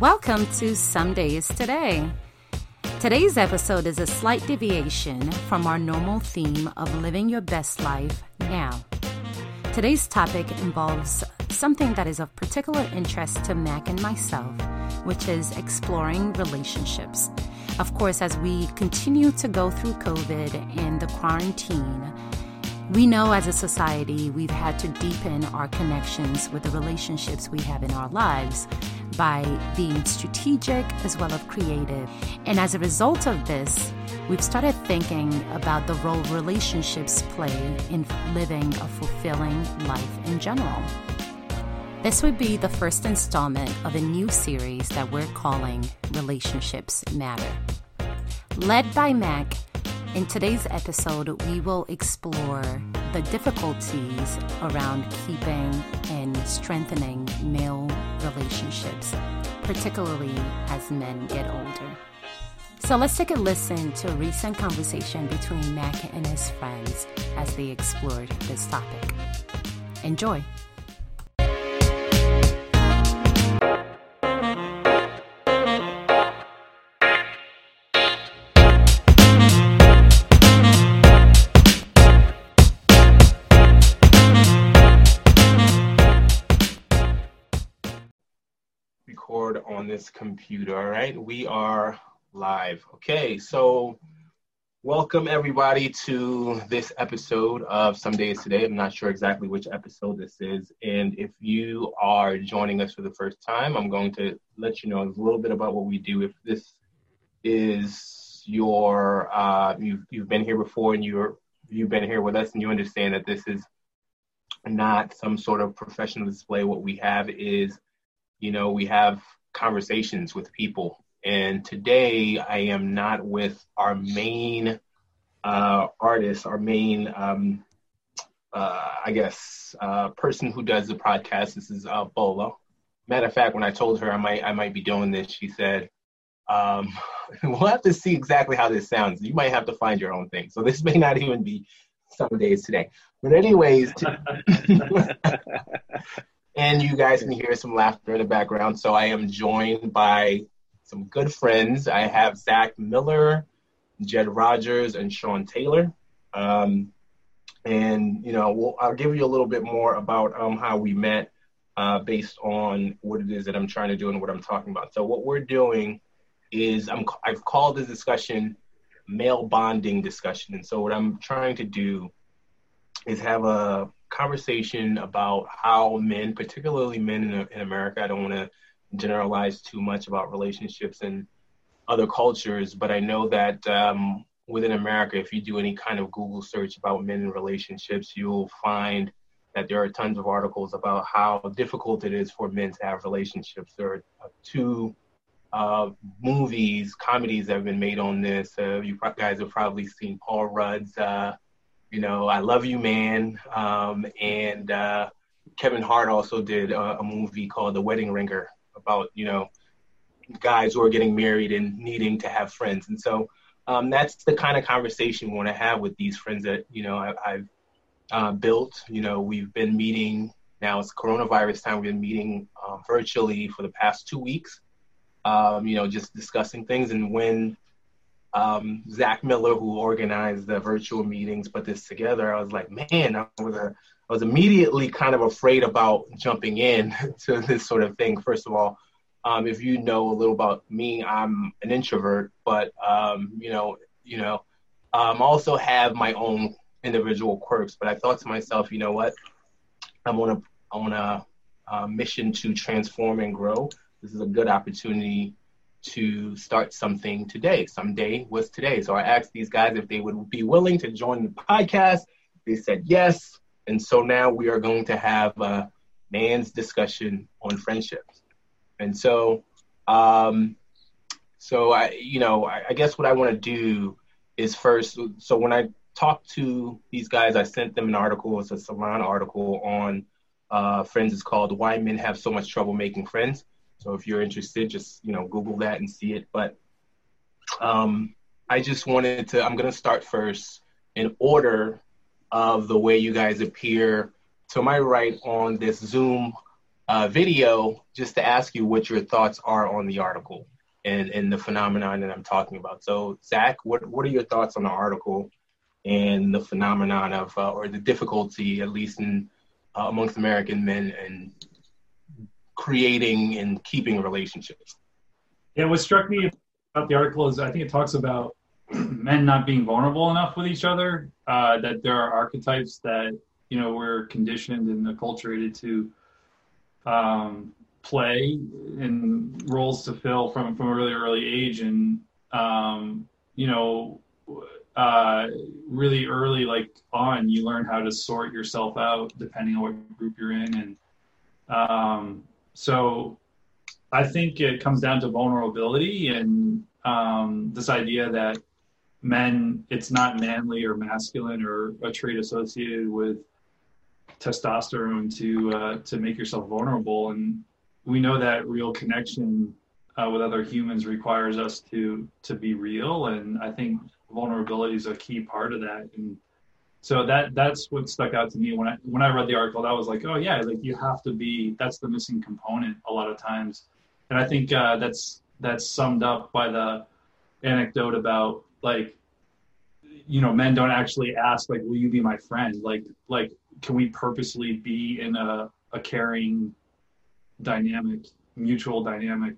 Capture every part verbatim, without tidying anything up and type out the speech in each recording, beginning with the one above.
Welcome to Some Days Today. Today's episode is a slight deviation from our normal theme of living your best life now. Today's topic involves something that is of particular interest to Mack and myself, which is exploring relationships. Of course, as we continue to go through COVID and the quarantine, we know as a society we've had to deepen our connections with the relationships we have in our lives by being strategic as well as creative. And as a result of this, we've started thinking about the role relationships play in living a fulfilling life in general. This would be the first installment of a new series that we're calling Relationships Matter. Led by Mack, in today's episode, we will explore the difficulties around keeping and strengthening male relationships, particularly as men get older. So let's take a listen to a recent conversation between Mack and his friends as they explored this topic. Enjoy. On this computer, all right? We are live. Okay, so welcome everybody to this episode of Some Days Today. I'm not sure exactly which episode this is, and if you are joining us for the first time, I'm going to let you know a little bit about what we do. If this is your, uh, you've, you've been here before and you're, you've been here with us and you understand that this is not some sort of professional display. What we have is, you know, we have conversations with people, and today I am not with our main uh, artist, our main, um, uh, I guess, uh, person who does the podcast. This is uh, Bola. Matter of fact, when I told her I might, I might be doing this, she said, um, "We'll have to see exactly how this sounds. You might have to find your own thing." So this may not even be Some Days Today. But anyways. To- And you guys can hear some laughter in the background. So I am joined by some good friends. I have Zach Miller, Jed Rogers, and Shhonn Taylor. Um, and, you know, we'll, I'll give you a little bit more about um, how we met uh, based on what it is that I'm trying to do and what I'm talking about. So what we're doing is I'm, I've called this discussion male bonding discussion. And so what I'm trying to do is have a conversation about how men, particularly men in, in America, I don't want to generalize too much about relationships and other cultures, but I know that um, within America, if you do any kind of Google search about men and relationships, you'll find that there are tons of articles about how difficult it is for men to have relationships. There are two uh, movies, comedies that have been made on this. Uh, you guys have probably seen Paul Rudd's uh, You Know I Love You Man, um, and uh, Kevin Hart also did a, a movie called The Wedding Ringer about, you know, guys who are getting married and needing to have friends. And so um, that's the kind of conversation we want to have with these friends that, you know, I, I've uh, built. You know, we've been meeting, now it's coronavirus time, we've been meeting uh, virtually for the past two weeks, um, you know, just discussing things. And when Um, Zach Miller, who organized the virtual meetings, put this together, I was like, man, I was a, I was immediately kind of afraid about jumping in to this sort of thing. First of all, um, if you know a little about me, I'm an introvert, but um, you know, you know, um, also have my own individual quirks. But I thought to myself, you know what, I'm on a on a uh, mission to transform and grow. This is a good opportunity to start something today. Someday was today. So I asked these guys if they would be willing to join the podcast. They said yes. And so now we are going to have a man's discussion on friendships. And so, um, so I, you know, I, I guess what I want to do is first, so when I talked to these guys, I sent them an article. It's a Salon article on uh, friends. It's called Why Men Have So Much Trouble Making Friends. So if you're interested, just, you know, Google that and see it. But um, I just wanted to, I'm going to start first in order of the way you guys appear. To my right on this Zoom uh, video just to ask you what your thoughts are on the article and, and the phenomenon that I'm talking about. So, Zach, what, what are your thoughts on the article and the phenomenon of, uh, or the difficulty, at least in uh, amongst American men, and creating and keeping relationships? Yeah, what struck me about the article is I think it talks about men not being vulnerable enough with each other, uh, that there are archetypes that, you know, we're conditioned and acculturated to um, play and roles to fill from, from a really early age. And, um, you know, uh, really early, like on, you learn how to sort yourself out depending on what group you're in. And um, so I think it comes down to vulnerability and um, this idea that men, it's not manly or masculine or a trait associated with testosterone to uh, to make yourself vulnerable. And we know that real connection uh, with other humans requires us to to be real. And I think vulnerability is a key part of that. And so that that's what stuck out to me when I when I read the article. That was like, oh yeah, like you have to be. That's the missing component a lot of times. And I think uh, that's that's summed up by the anecdote about, like, you know, men don't actually ask, like, will you be my friend? Like, like, can we purposely be in a, a caring dynamic, mutual dynamic?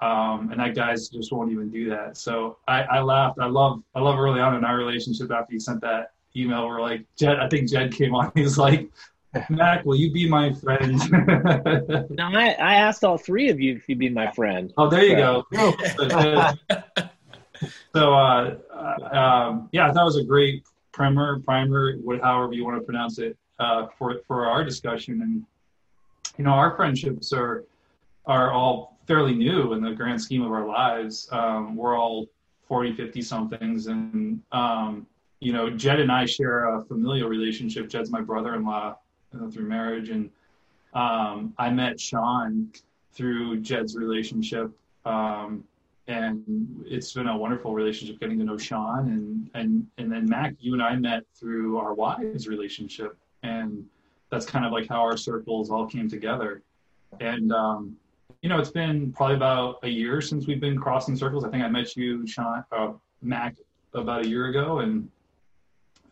Um, and that guys just won't even do that. So I, I laughed. I love, I love early on in our relationship after you sent that email, we're like, Jed, I think Jed came on. He's like, Mack, will you be my friend? No, I, I asked all three of you if you'd be my friend. Oh, there you so. go. Oh, so So, uh, uh, um, yeah, that was a great primer, primer, however you want to pronounce it, uh, for for our discussion. And, you know, our friendships are are all fairly new in the grand scheme of our lives. Um, we're all forty, fifty-somethings. And, um, you know, Jed and I share a familial relationship. Jed's my brother-in-law uh, through marriage. And um, I met Shhonn through Jed's relationship, um and it's been a wonderful relationship getting to know Shhonn. And, and, and then Mack, you and I met through our wives relationship. And that's kind of like how our circles all came together. And, um, you know, it's been probably about a year since we've been crossing circles. I think I met you, Shhonn, uh, Mack, about a year ago. And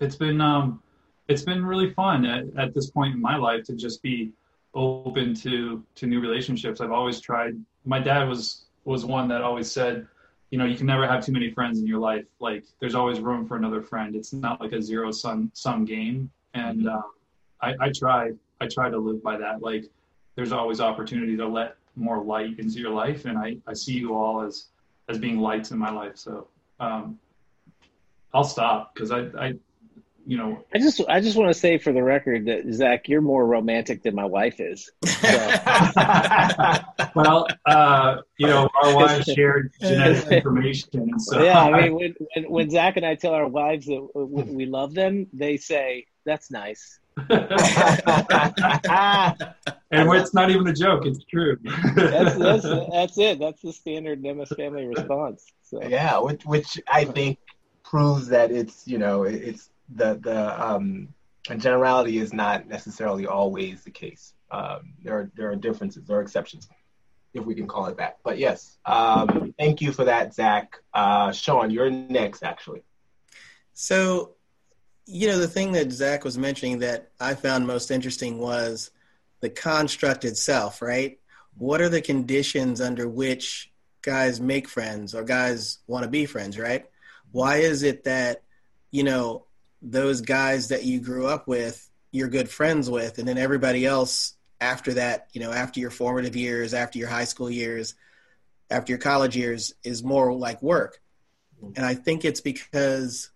it's been, um, it's been really fun at, at this point in my life to just be open to, to new relationships. I've always tried. My dad was, was one that always said, you know, you can never have too many friends in your life. Like, there's always room for another friend. It's not like a zero sum sum game. And uh, I, I try, I try to live by that. Like, there's always opportunity to let more light into your life. And I, I see you all as, as being lights in my life. So um, I'll stop. Cause I, I, you know, I just, I just want to say for the record that, Zach, you're more romantic than my wife is. So. Well, uh, you know, our wives shared genetic information. So. Yeah, I mean, when, when, when Zach and I tell our wives that we love them, they say, that's nice. And it's not even a joke, it's true. that's, that's, that's it. That's the standard Nemus family response. So. Yeah, which, which I think proves that it's, you know, it's, the the um, generality is not necessarily always the case. Um, there are there are differences, there are exceptions, if we can call it that. But yes, um, thank you for that, Zach. Uh, Shhonn, you're next, actually. So, you know, the thing that Zach was mentioning that I found most interesting was the construct itself, right? What are the conditions under which guys make friends or guys want to be friends, right? Why is it that, you know, those guys that you grew up with, you're good friends with, and then everybody else after that, you know, after your formative years, after your high school years, after your college years, is more like work? And I think it's because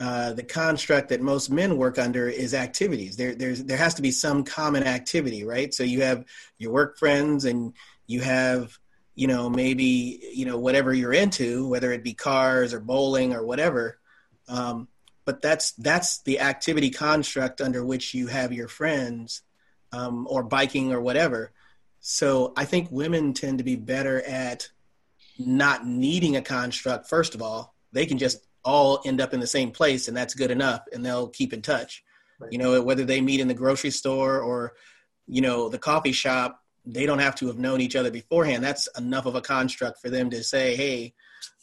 uh, the construct that most men work under is activities. There, there's, there has to be some common activity, right? So you have your work friends, and you have, you know, maybe, you know, whatever you're into, whether it be cars or bowling or whatever. Um, But that's that's the activity construct under which you have your friends, um, or biking or whatever. So I think women tend to be better at not needing a construct, first of all. They can just all end up in the same place, and that's good enough, and they'll keep in touch. Right. You know, whether they meet in the grocery store or, you know, the coffee shop, they don't have to have known each other beforehand. That's enough of a construct for them to say, hey,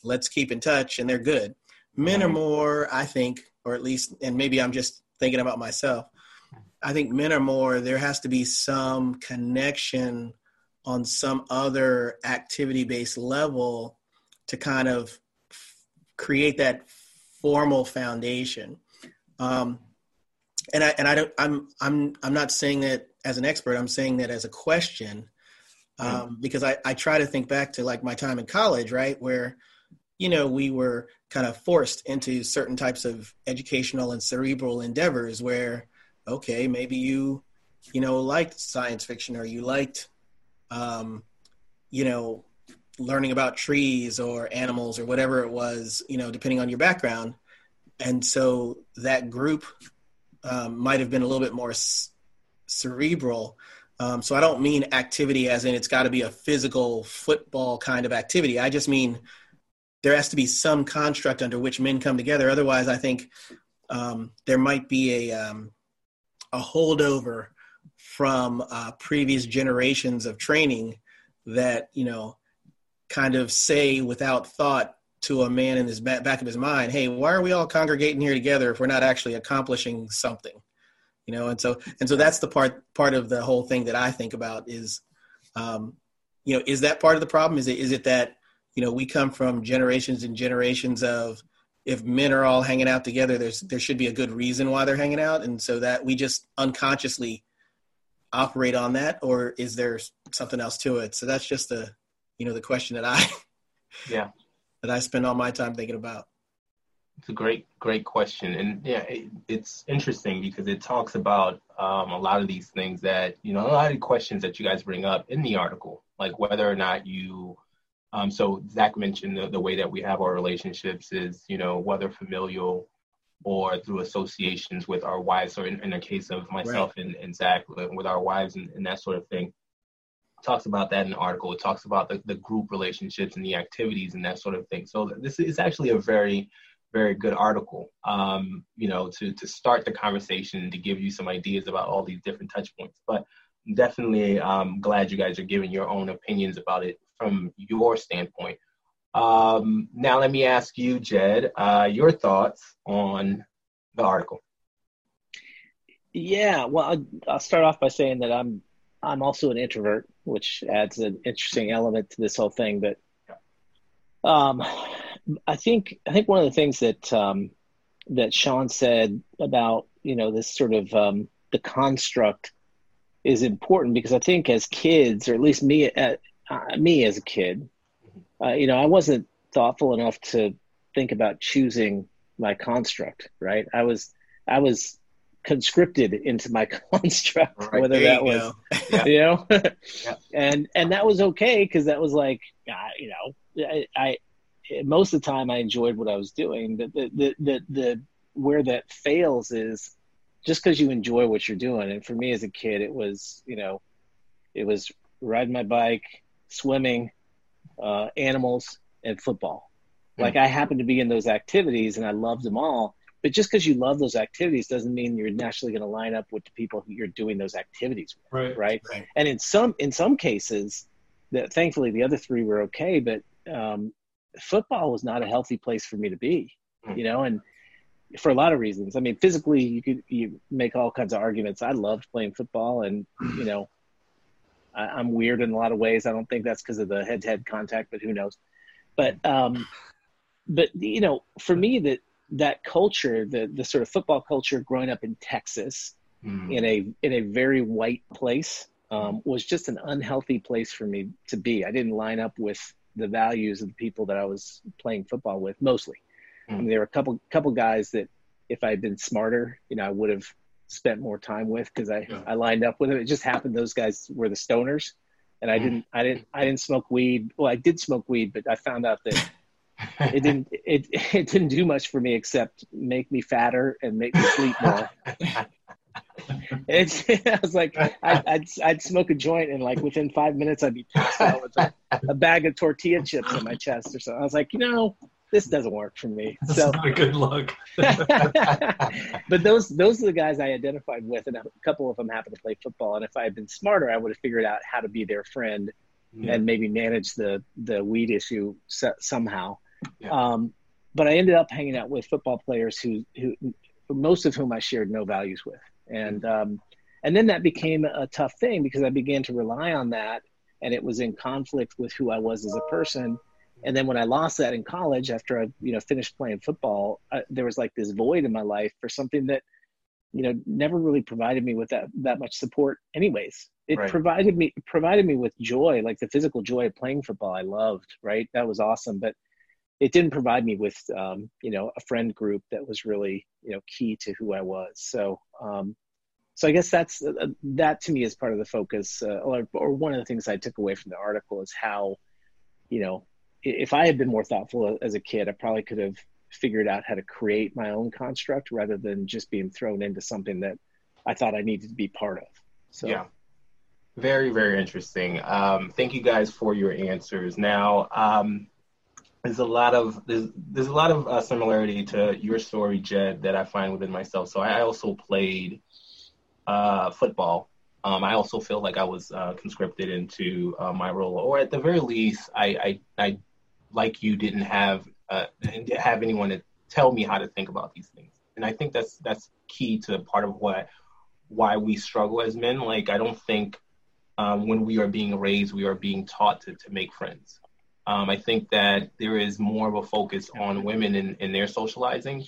let's keep in touch, and they're good. Men are more, I think, or at least, and maybe I'm just thinking about myself, I think men are more, there has to be some connection on some other activity-based level to kind of f- create that formal foundation. Um, and I and I don't I'm I'm I'm not saying that as an expert. I'm saying that as a question, um, mm. because I, I try to think back to like my time in college, right, where you know we were kind of forced into certain types of educational and cerebral endeavors where, okay, maybe you you know liked science fiction, or you liked um, you know learning about trees or animals or whatever it was, you know, depending on your background. And so that group um, might have been a little bit more c- cerebral. Um, so I don't mean activity as in it's got to be a physical football kind of activity. I just mean there has to be some construct under which men come together. Otherwise, I think um, there might be a, um, a holdover from uh, previous generations of training that, you know, kind of say without thought to a man in his back of his mind, hey, why are we all congregating here together if we're not actually accomplishing something, you know? And so, and so that's the part, part of the whole thing that I think about is, um, you know, is that part of the problem? Is it, is it that, you know, we come from generations and generations of, if men are all hanging out together, there's, there should be a good reason why they're hanging out. And so that we just unconsciously operate on that, or is there something else to it? So that's just the, you know, the question that I, yeah. that I spend all my time thinking about. It's a great, great question. And yeah, it, it's interesting because it talks about um, a lot of these things that, you know, a lot of the questions that you guys bring up in the article, like whether or not you, um, so Zach mentioned the, the way that we have our relationships is, you know, whether familial or through associations with our wives, or in, in the case of myself right. and, and Zach, with our wives and, and that sort of thing. Talks about that in the article. It talks about the, the group relationships and the activities and that sort of thing. So this is actually a very, very good article, um, you know, to, to start the conversation, to give you some ideas about all these different touch points. But definitely um, glad you guys are giving your own opinions about it from your standpoint. Um, now, let me ask you, Jed, uh, your thoughts on the article. Yeah, well, I'll start off by saying that I'm I'm also an introvert, which adds an interesting element to this whole thing. But um, I think I think one of the things that um, that Shhonn said about, you know, this sort of um, the construct is important, because I think as kids, or at least me uh, me as a kid, uh, you know, I wasn't thoughtful enough to think about choosing my construct. Right? I was I was. conscripted into my construct, right, whether that was, yeah. you know, yeah. and, and that was okay. Cause that was like, I, you know, I, I, most of the time I enjoyed what I was doing, but the, the, the, the, where that fails is just cause you enjoy what you're doing. And for me as a kid, it was, you know, it was riding my bike, swimming, uh, animals, and football. Mm. Like I happened to be in those activities and I loved them all. But just because you love those activities doesn't mean you're naturally going to line up with the people who you're doing those activities with, right? right? right. And in some in some cases, that thankfully the other three were okay, but um, football was not a healthy place for me to be, you know, and for a lot of reasons. I mean, physically, you could you make all kinds of arguments. I loved playing football, and you know, I, I'm weird in a lot of ways. I don't think that's because of the head-to-head contact, but who knows? But um, but you know, for me that. that culture, the, the sort of football culture growing up in Texas mm. in a, in a very white place um, was just an unhealthy place for me to be. I didn't line up with the values of the people that I was playing football with mostly. Mm. I mean, there were a couple, couple guys that if I had been smarter, you know, I would have spent more time with because I, yeah. I lined up with them. It just happened. Those guys were the stoners and I mm. didn't, I didn't, I didn't smoke weed. Well, I did smoke weed, but I found out that It didn't. It it didn't do much for me except make me fatter and make me sleep more. It's. I was like, I, I'd I'd smoke a joint and like within five minutes I'd be passed out with a, a bag of tortilla chips on my chest or something. I was like, you know, this doesn't work for me. This so, is not a good look. But those those are the guys I identified with, and a couple of them happen to play football. And if I had been smarter, I would have figured out how to be their friend yeah. and maybe manage the, the weed issue so, somehow. Yeah. Um, but I ended up hanging out with football players who, who most of whom I shared no values with. And um, and then that became a tough thing because I began to rely on that, and it was in conflict with who I was as a person. And then when I lost that in college, after I, you know, finished playing football, I, there was like this void in my life for something that, you know, never really provided me with that, that much support anyways. It right. provided me, provided me with joy, like the physical joy of playing football. I loved, right. That was awesome. But it didn't provide me with, um, you know, a friend group that was really, you know, key to who I was. So, um, so I guess that's, uh, that to me is part of the focus, uh, or, or one of the things I took away from the article is how, you know, if I had been more thoughtful as a kid, I probably could have figured out how to create my own construct rather than just being thrown into something that I thought I needed to be part of. So, yeah, very, very interesting. Um, thank you guys for your answers. Now, um, there's a lot of there's, there's a lot of uh, similarity to your story, Jed, that I find within myself. So I also played uh, football. Um, I also feel like I was uh, conscripted into uh, my role, or at the very least, I, I, I like you didn't have uh, didn't have anyone to tell me how to think about these things. And I think that's that's key to part of what why we struggle as men. Like, I don't think um, when we are being raised, we are being taught to, to make friends. Um, I think that there is more of a focus on women in, in their socializing.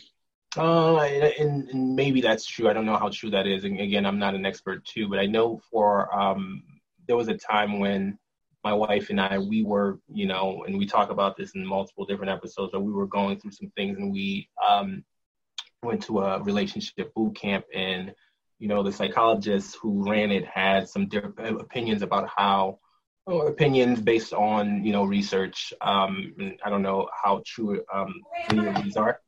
Uh, and, and maybe that's true. I don't know how true that is. And again, I'm not an expert too, but I know for, um, there was a time when my wife and I, we were, you know, and we talk about this in multiple different episodes, but we were going through some things and we, um, went to a relationship boot camp, and, you know, the psychologist who ran it had some different opinions about how, or opinions based on, you know, research. Um, and I don't know how true, um, any of these are,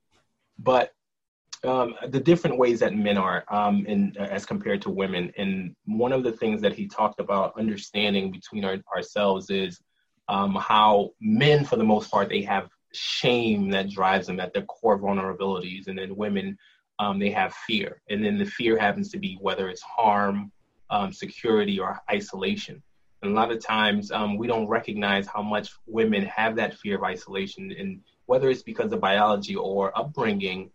but Um, the different ways that men are um, in, uh, as compared to women. And one of the things that he talked about understanding between our, ourselves is um, how men, for the most part, they have shame that drives them at their core vulnerabilities. And then women, um, they have fear. And then the fear happens to be whether it's harm, um, security, or isolation. And a lot of times um, we don't recognize how much women have that fear of isolation. And whether it's because of biology or upbringing,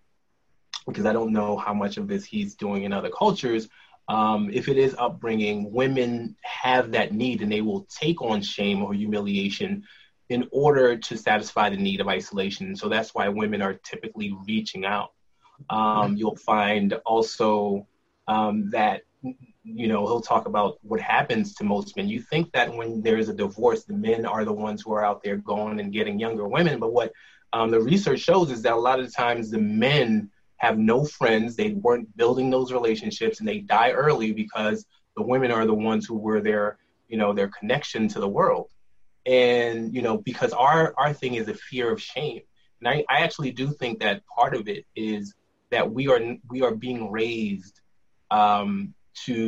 because I don't know how much of this he's doing in other cultures. Um, if it is upbringing, women have that need and they will take on shame or humiliation in order to satisfy the need of isolation. So that's why women are typically reaching out. Um, you'll find also um, that, you know, he'll talk about what happens to most men. You think that when there is a divorce, the men are the ones who are out there going and getting younger women. But what um, the research shows is that a lot of times the men have no friends, they weren't building those relationships, and they die early because the women are the ones who were their, you know, their connection to the world. And, you know, because our, our thing is a fear of shame. And I, I actually do think that part of it is that we are we are being raised um, to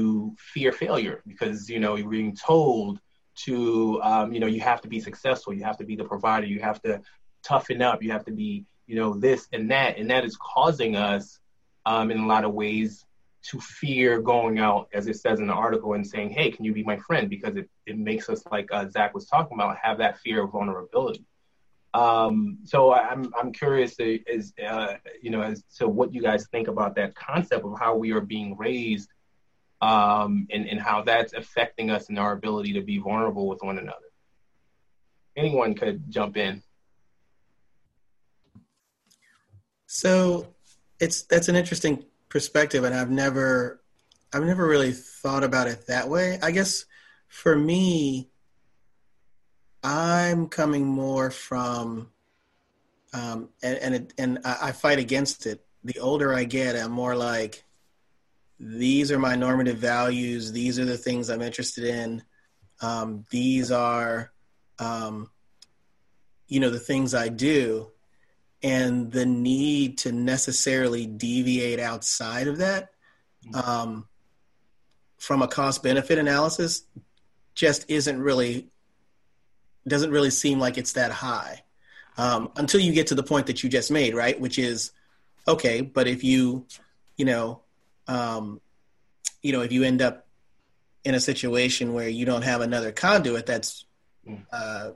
fear failure because, you know, you're being told to, um, you know, you have to be successful, you have to be the provider, you have to toughen up, you have to be, you know, this and that, and that is causing us um, in a lot of ways to fear going out, as it says in the article, and saying, hey, can you be my friend? Because it, it makes us, like uh, Zach was talking about, have that fear of vulnerability. Um, so I'm I'm curious to, as, uh, you know, as to what you guys think about that concept of how we are being raised um, and, and how that's affecting us and our ability to be vulnerable with one another. Anyone could jump in. So it's that's an interesting perspective, and I've never I've never really thought about it that way. I guess for me, I'm coming more from um, and and, it, and I, I fight against it. The older I get, I'm more like, these are my normative values. These are the things I'm interested in. Um, these are, um, you know, the things I do. And the need to necessarily deviate outside of that um, from a cost-benefit analysis just isn't really, doesn't really seem like it's that high. um, until you get to the point that you just made, right? Which is, okay, but if you, you know, um, you know, if you end up in a situation where you don't have another conduit that's uh,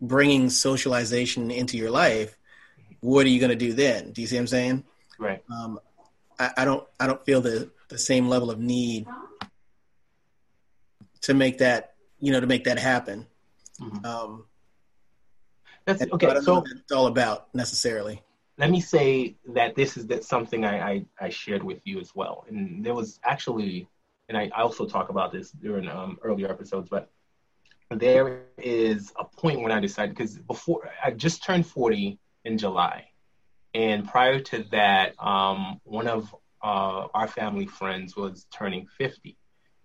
bringing socialization into your life, what are you going to do then? Do you see what I'm saying? Right. Um, I, I don't, I don't feel the, the same level of need to make that, you know, to make that happen. Mm-hmm. Um, that's okay. That's so, what it's all about necessarily. Let me say that this is that something I, I, I shared with you as well. And there was actually, and I, I also talk about this during um, earlier episodes, but there is a point when I decided, because before I just turned forty in July. And prior to that, um, one of uh, our family friends was turning fifty.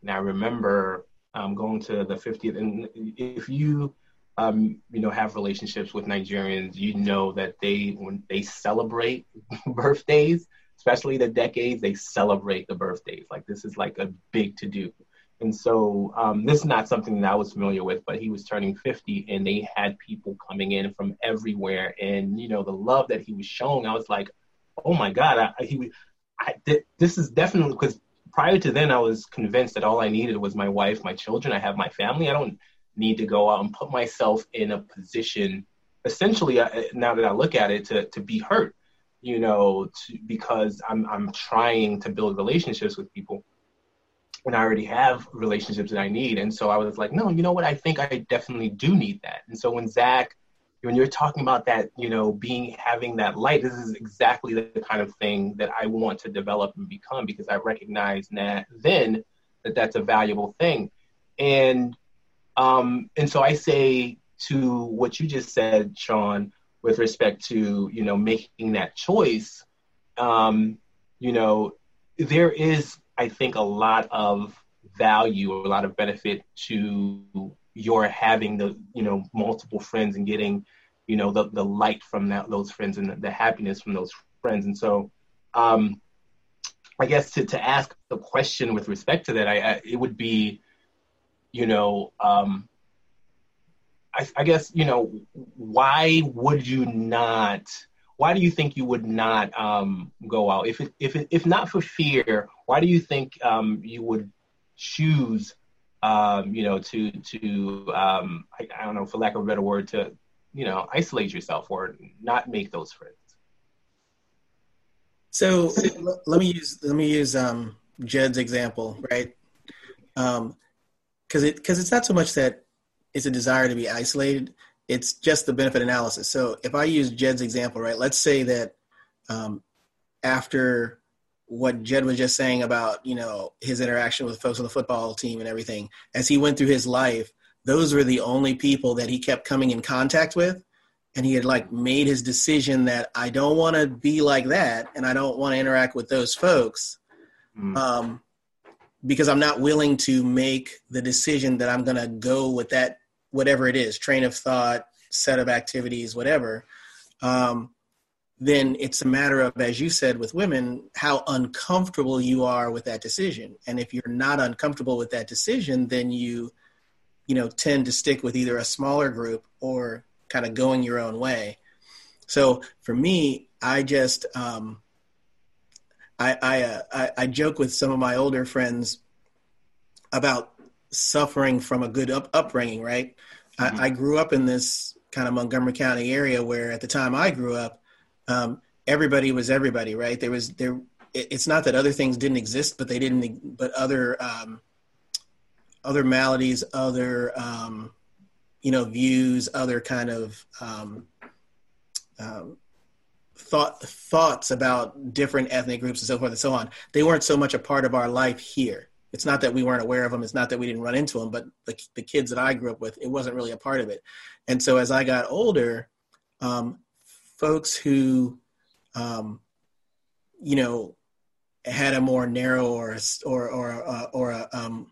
And I remember um, going to the fiftieth. And if you, um, you know, have relationships with Nigerians, you know that they, when they celebrate birthdays, especially the decades, they celebrate the birthdays. Like, this is like a big to-do. And so um, this is not something that I was familiar with, but he was turning fifty and they had people coming in from everywhere. And, you know, the love that he was showing, I was like, oh my God, I, I, he, I, th- this is definitely, because prior to then I was convinced that all I needed was my wife, my children. I have my family. I don't need to go out and put myself in a position, essentially, I, now that I look at it, to, to be hurt, you know, to, because I'm I'm trying to build relationships with people. And I already have relationships that I need. And so I was like, no, you know what? I think I definitely do need that. And so when Zach, when you're talking about that, you know, being, having that light, this is exactly the kind of thing that I want to develop and become, because I recognize that then that that's a valuable thing. And, um, and so I say to what you just said, Shhonn, with respect to, you know, making that choice, um, you know, there is, I think, a lot of value, a lot of benefit to your having the, you know, multiple friends and getting, you know, the, the light from that, those friends, and the, the happiness from those friends. And so um, I guess to, to ask the question with respect to that, I, I it would be, you know, um, I, I guess, you know, why would you not, why do you think you would not um, go out? If it, if it, if not for fear, why do you think um, you would choose, um, you know, to, to um, I, I don't know, for lack of a better word, to, you know, isolate yourself or not make those friends? So let me use, let me use um, Jed's example, right? Um, 'cause it, 'cause it's not so much that it's a desire to be isolated. It's just the benefit analysis. So if I use Jed's example, right, let's say that um, after what Jed was just saying about, you know, his interaction with folks on the football team and everything, as he went through his life, those were the only people that he kept coming in contact with. And he had like made his decision that I don't want to be like that. And I don't want to interact with those folks mm. um, because I'm not willing to make the decision that I'm going to go with that, whatever it is, train of thought, set of activities, whatever, um, then it's a matter of, as you said with women, how uncomfortable you are with that decision. And if you're not uncomfortable with that decision, then you, you know, tend to stick with either a smaller group or kind of going your own way. So for me, I just, um, I, I, uh, I, I joke with some of my older friends about suffering from a good up- upbringing, right? Mm-hmm. I, I grew up in this kind of Montgomery County area where at the time I grew up, um, everybody was everybody, right? There was, there, it, it's not that other things didn't exist, but they didn't, but other, um, other maladies, other, um, you know, views, other kind of um, um, thought, thoughts about different ethnic groups and so forth and so on. They weren't so much a part of our life here. It's not that we weren't aware of them. It's not that we didn't run into them, but the, the kids that I grew up with, it wasn't really a part of it. And so as I got older, um, folks who, um, you know, had a more narrow or, or, or, uh, or, a, um,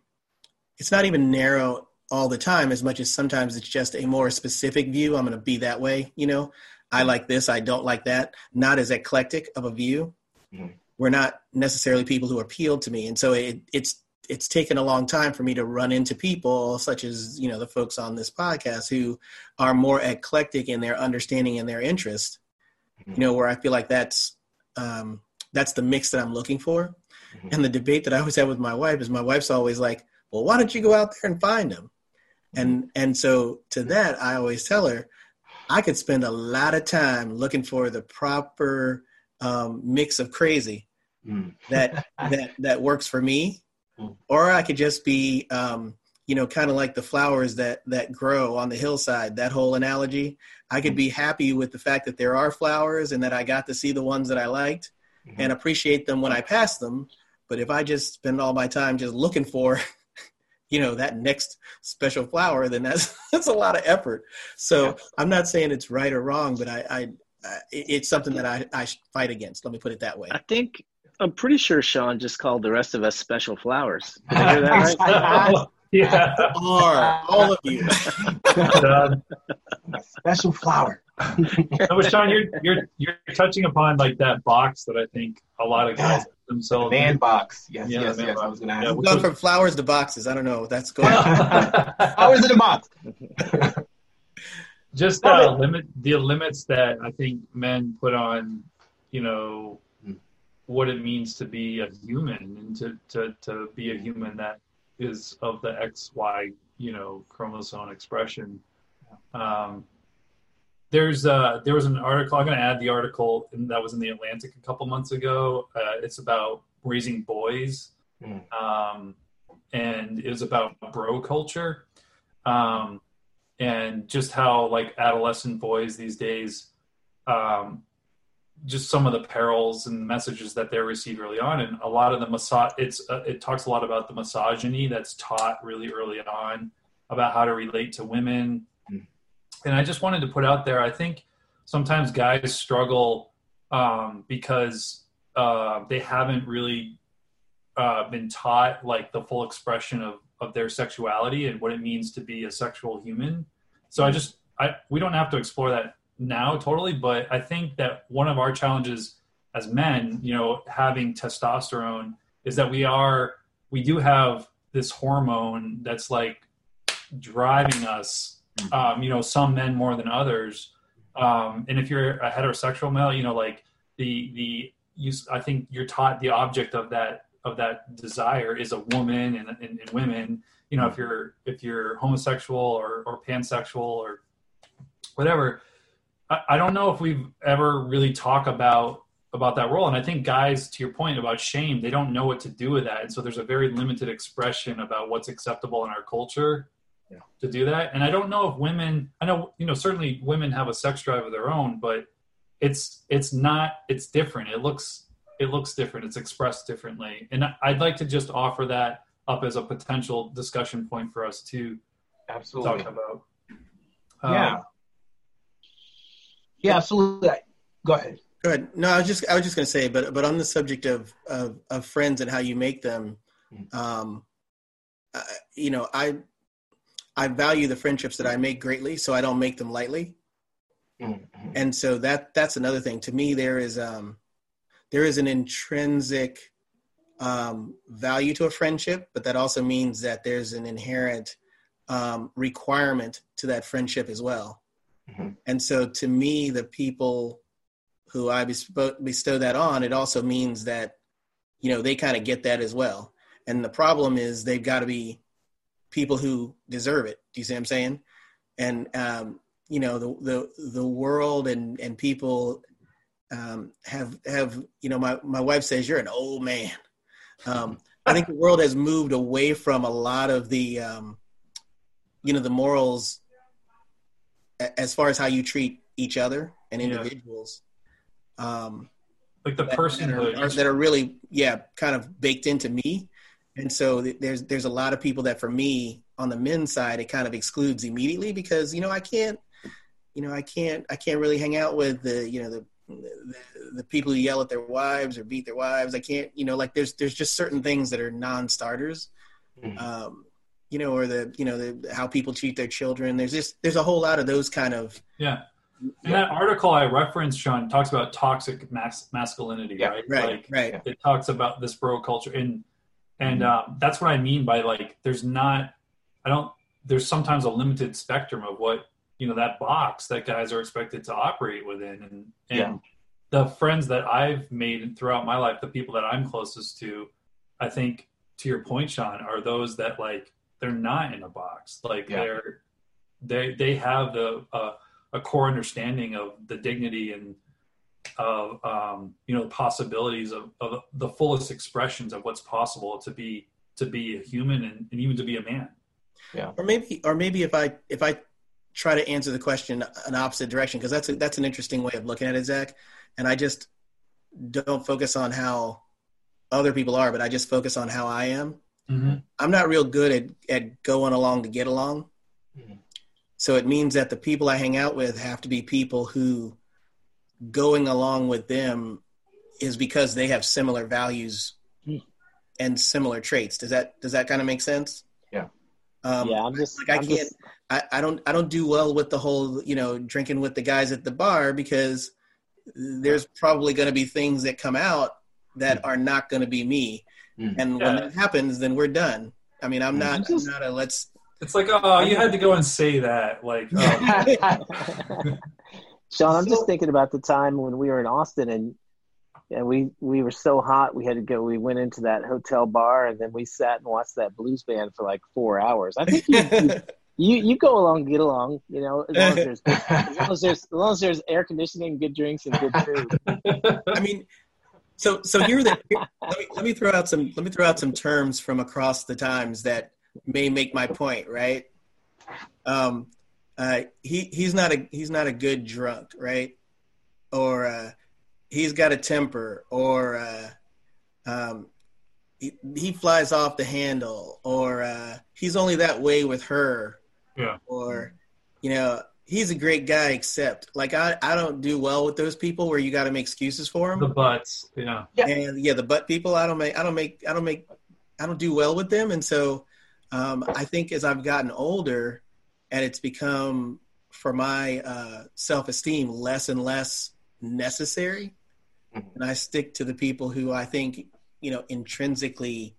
it's not even narrow all the time as much as sometimes it's just a more specific view. I'm going to be that way. You know, I like this. I don't like that. Not as eclectic of a view. Mm-hmm. We're not necessarily people who appeal to me. And so it, it's, it's taken a long time for me to run into people such as, you know, the folks on this podcast who are more eclectic in their understanding and their interest, mm-hmm. you know, where I feel like that's, um, that's the mix that I'm looking for. Mm-hmm. And the debate that I always have with my wife is my wife's always like, well, why don't you go out there and find them? Mm-hmm. And, and so to that, I always tell her I could spend a lot of time looking for the proper um, mix of crazy mm. that, that, that works for me. Or I could just be, um, you know, kind of like the flowers that that grow on the hillside, that whole analogy. I could be happy with the fact that there are flowers and that I got to see the ones that I liked mm-hmm. and appreciate them when I pass them. But if I just spend all my time just looking for, you know, that next special flower, then that's that's a lot of effort. So yeah. I'm not saying it's right or wrong, but I, I, I it's something that I, I fight against. Let me put it that way. I think... I'm pretty sure Shhonn just called the rest of us special flowers. Did you hear that right? Yeah. Or all of you. Special flower. So, Shhonn, you're you're you're touching upon like that box that I think a lot of guys themselves. Man box. Yes, yeah, yes, yes. Box. I was going to ask. Yeah, we've gone from flowers to boxes. I don't know. That's going. Flowers in a box. Just uh, limit the limits that I think men put on, you know, what it means to be a human and to, to, to be a human that is of the X Y, you know, chromosome expression. Um, there's uh there was an article, I'm going to add the article that was in The Atlantic a couple months ago. Uh, it's about raising boys. Mm. Um, and it was about bro culture. Um, and just how like adolescent boys these days, um, just some of the perils and messages that they received early on. And a lot of the massage, it's, uh, it talks a lot about the misogyny that's taught really early on about how to relate to women. Mm. And I just wanted to put out there, I think sometimes guys struggle um, because uh, they haven't really uh, been taught like the full expression of, of their sexuality and what it means to be a sexual human. So I just, I, we don't have to explore that now totally, but I think that one of our challenges as men, you know, having testosterone, is that we are we do have this hormone that's like driving us, um you know, some men more than others, um and if you're a heterosexual male, you know, like the the you I think you're taught the object of that of that desire is a woman and, and, and women, you know, if you're if you're homosexual or, or pansexual or whatever. I don't know if we've ever really talked about, about that role. And I think guys, to your point about shame, they don't know what to do with that. And so there's a very limited expression about what's acceptable in our culture yeah. to do that. And I don't know if women, I know, you know, certainly women have a sex drive of their own, but it's, it's not, it's different. It looks, it looks different. It's expressed differently. And I'd like to just offer that up as a potential discussion point for us to Absolutely. Talk about. Um, yeah. Yeah, absolutely. Go ahead. Go ahead. No, I was just I was just going to say, but but on the subject of, of, of friends and how you make them, um, uh, you know, I I value the friendships that I make greatly, so I don't make them lightly. Mm-hmm. And so that that's another thing. To me, there is um, there is an intrinsic um, value to a friendship, but that also means that there's an inherent um, requirement to that friendship as well. And so to me, the people who I bespo- bestow that on, it also means that, you know, they kind of get that as well. And the problem is they've got to be people who deserve it. Do you see what I'm saying? And, um, you know, the, the, the world and, and people um, have, have, you know, my, my wife says, you're an old man. Um, I think the world has moved away from a lot of the, um, you know, the morals as far as how you treat each other and individuals, yeah. um, like the that, personhood that are, that are really, yeah, kind of baked into me. And so th- there's, there's a lot of people that for me on the men's side, it kind of excludes immediately because, you know, I can't, you know, I can't, I can't really hang out with the, you know, the, the, the people who yell at their wives or beat their wives. I can't, you know, like there's, there's just certain things that are non-starters. Mm-hmm. Um, you know, or the, you know, the, how people treat their children. There's just, there's a whole lot of those kind of. Yeah. And that article I referenced, Shhonn, talks about toxic mas- masculinity, yeah, right? Right, like, right. It talks about this bro culture. And And um, that's what I mean by like, there's not, I don't, there's sometimes a limited spectrum of what, you know, that box that guys are expected to operate within. And, and yeah. the friends that I've made throughout my life, the people that I'm closest to, I think to your point, Shhonn, are those that like, they're not in a box. Like yeah. they're, they, they have the, uh, a core understanding of the dignity and, of um you know the possibilities of, of the fullest expressions of what's possible to be to be a human and, and even to be a man. Yeah. Or maybe or maybe if I if I try to answer the question an opposite direction, because that's a, that's an interesting way of looking at it, Zach. And I just don't focus on how other people are, but I just focus on how I am. Mm-hmm. I'm not real good at, at going along to get along. Mm-hmm. So it means that the people I hang out with have to be people who going along with them is because they have similar values and similar traits. Does that, does that kind of make sense? Yeah. Um, yeah. I'm just, like I I'm can't, just... I, I don't, I don't do well with the whole, you know, drinking with the guys at the bar, because there's probably going to be things that come out that are not going to be me. Mm-hmm. And when yeah. that happens, then we're done. I mean, I'm not, I'm just... I'm not a let's, it's like, oh, you had to go and say that. Like, oh. Shhonn, I'm just thinking about the time when we were in Austin and and we, we were so hot we had to go. We went into that hotel bar and then we sat and watched that blues band for like four hours. I think you you, you, you go along, get along, you know, as long as there's as long as there's, as long as there's air conditioning, good drinks, and good food. I mean, so so here that let me let me throw out some let me throw out some terms from across the times that may make my point right. Um. Uh, he he's not a he's not a good drunk, right? Or uh, he's got a temper, or uh, um, he, he flies off the handle, or uh, he's only that way with her, yeah. Or you know he's a great guy, except like I, I don't do well with those people where you got to make excuses for them. The butts, yeah, and yeah, the butt people. I don't make I don't make I don't make I don't do well with them, and so um, I think as I've gotten older. And it's become, for my uh, self-esteem, less and less necessary. And I stick to the people who I think, you know, intrinsically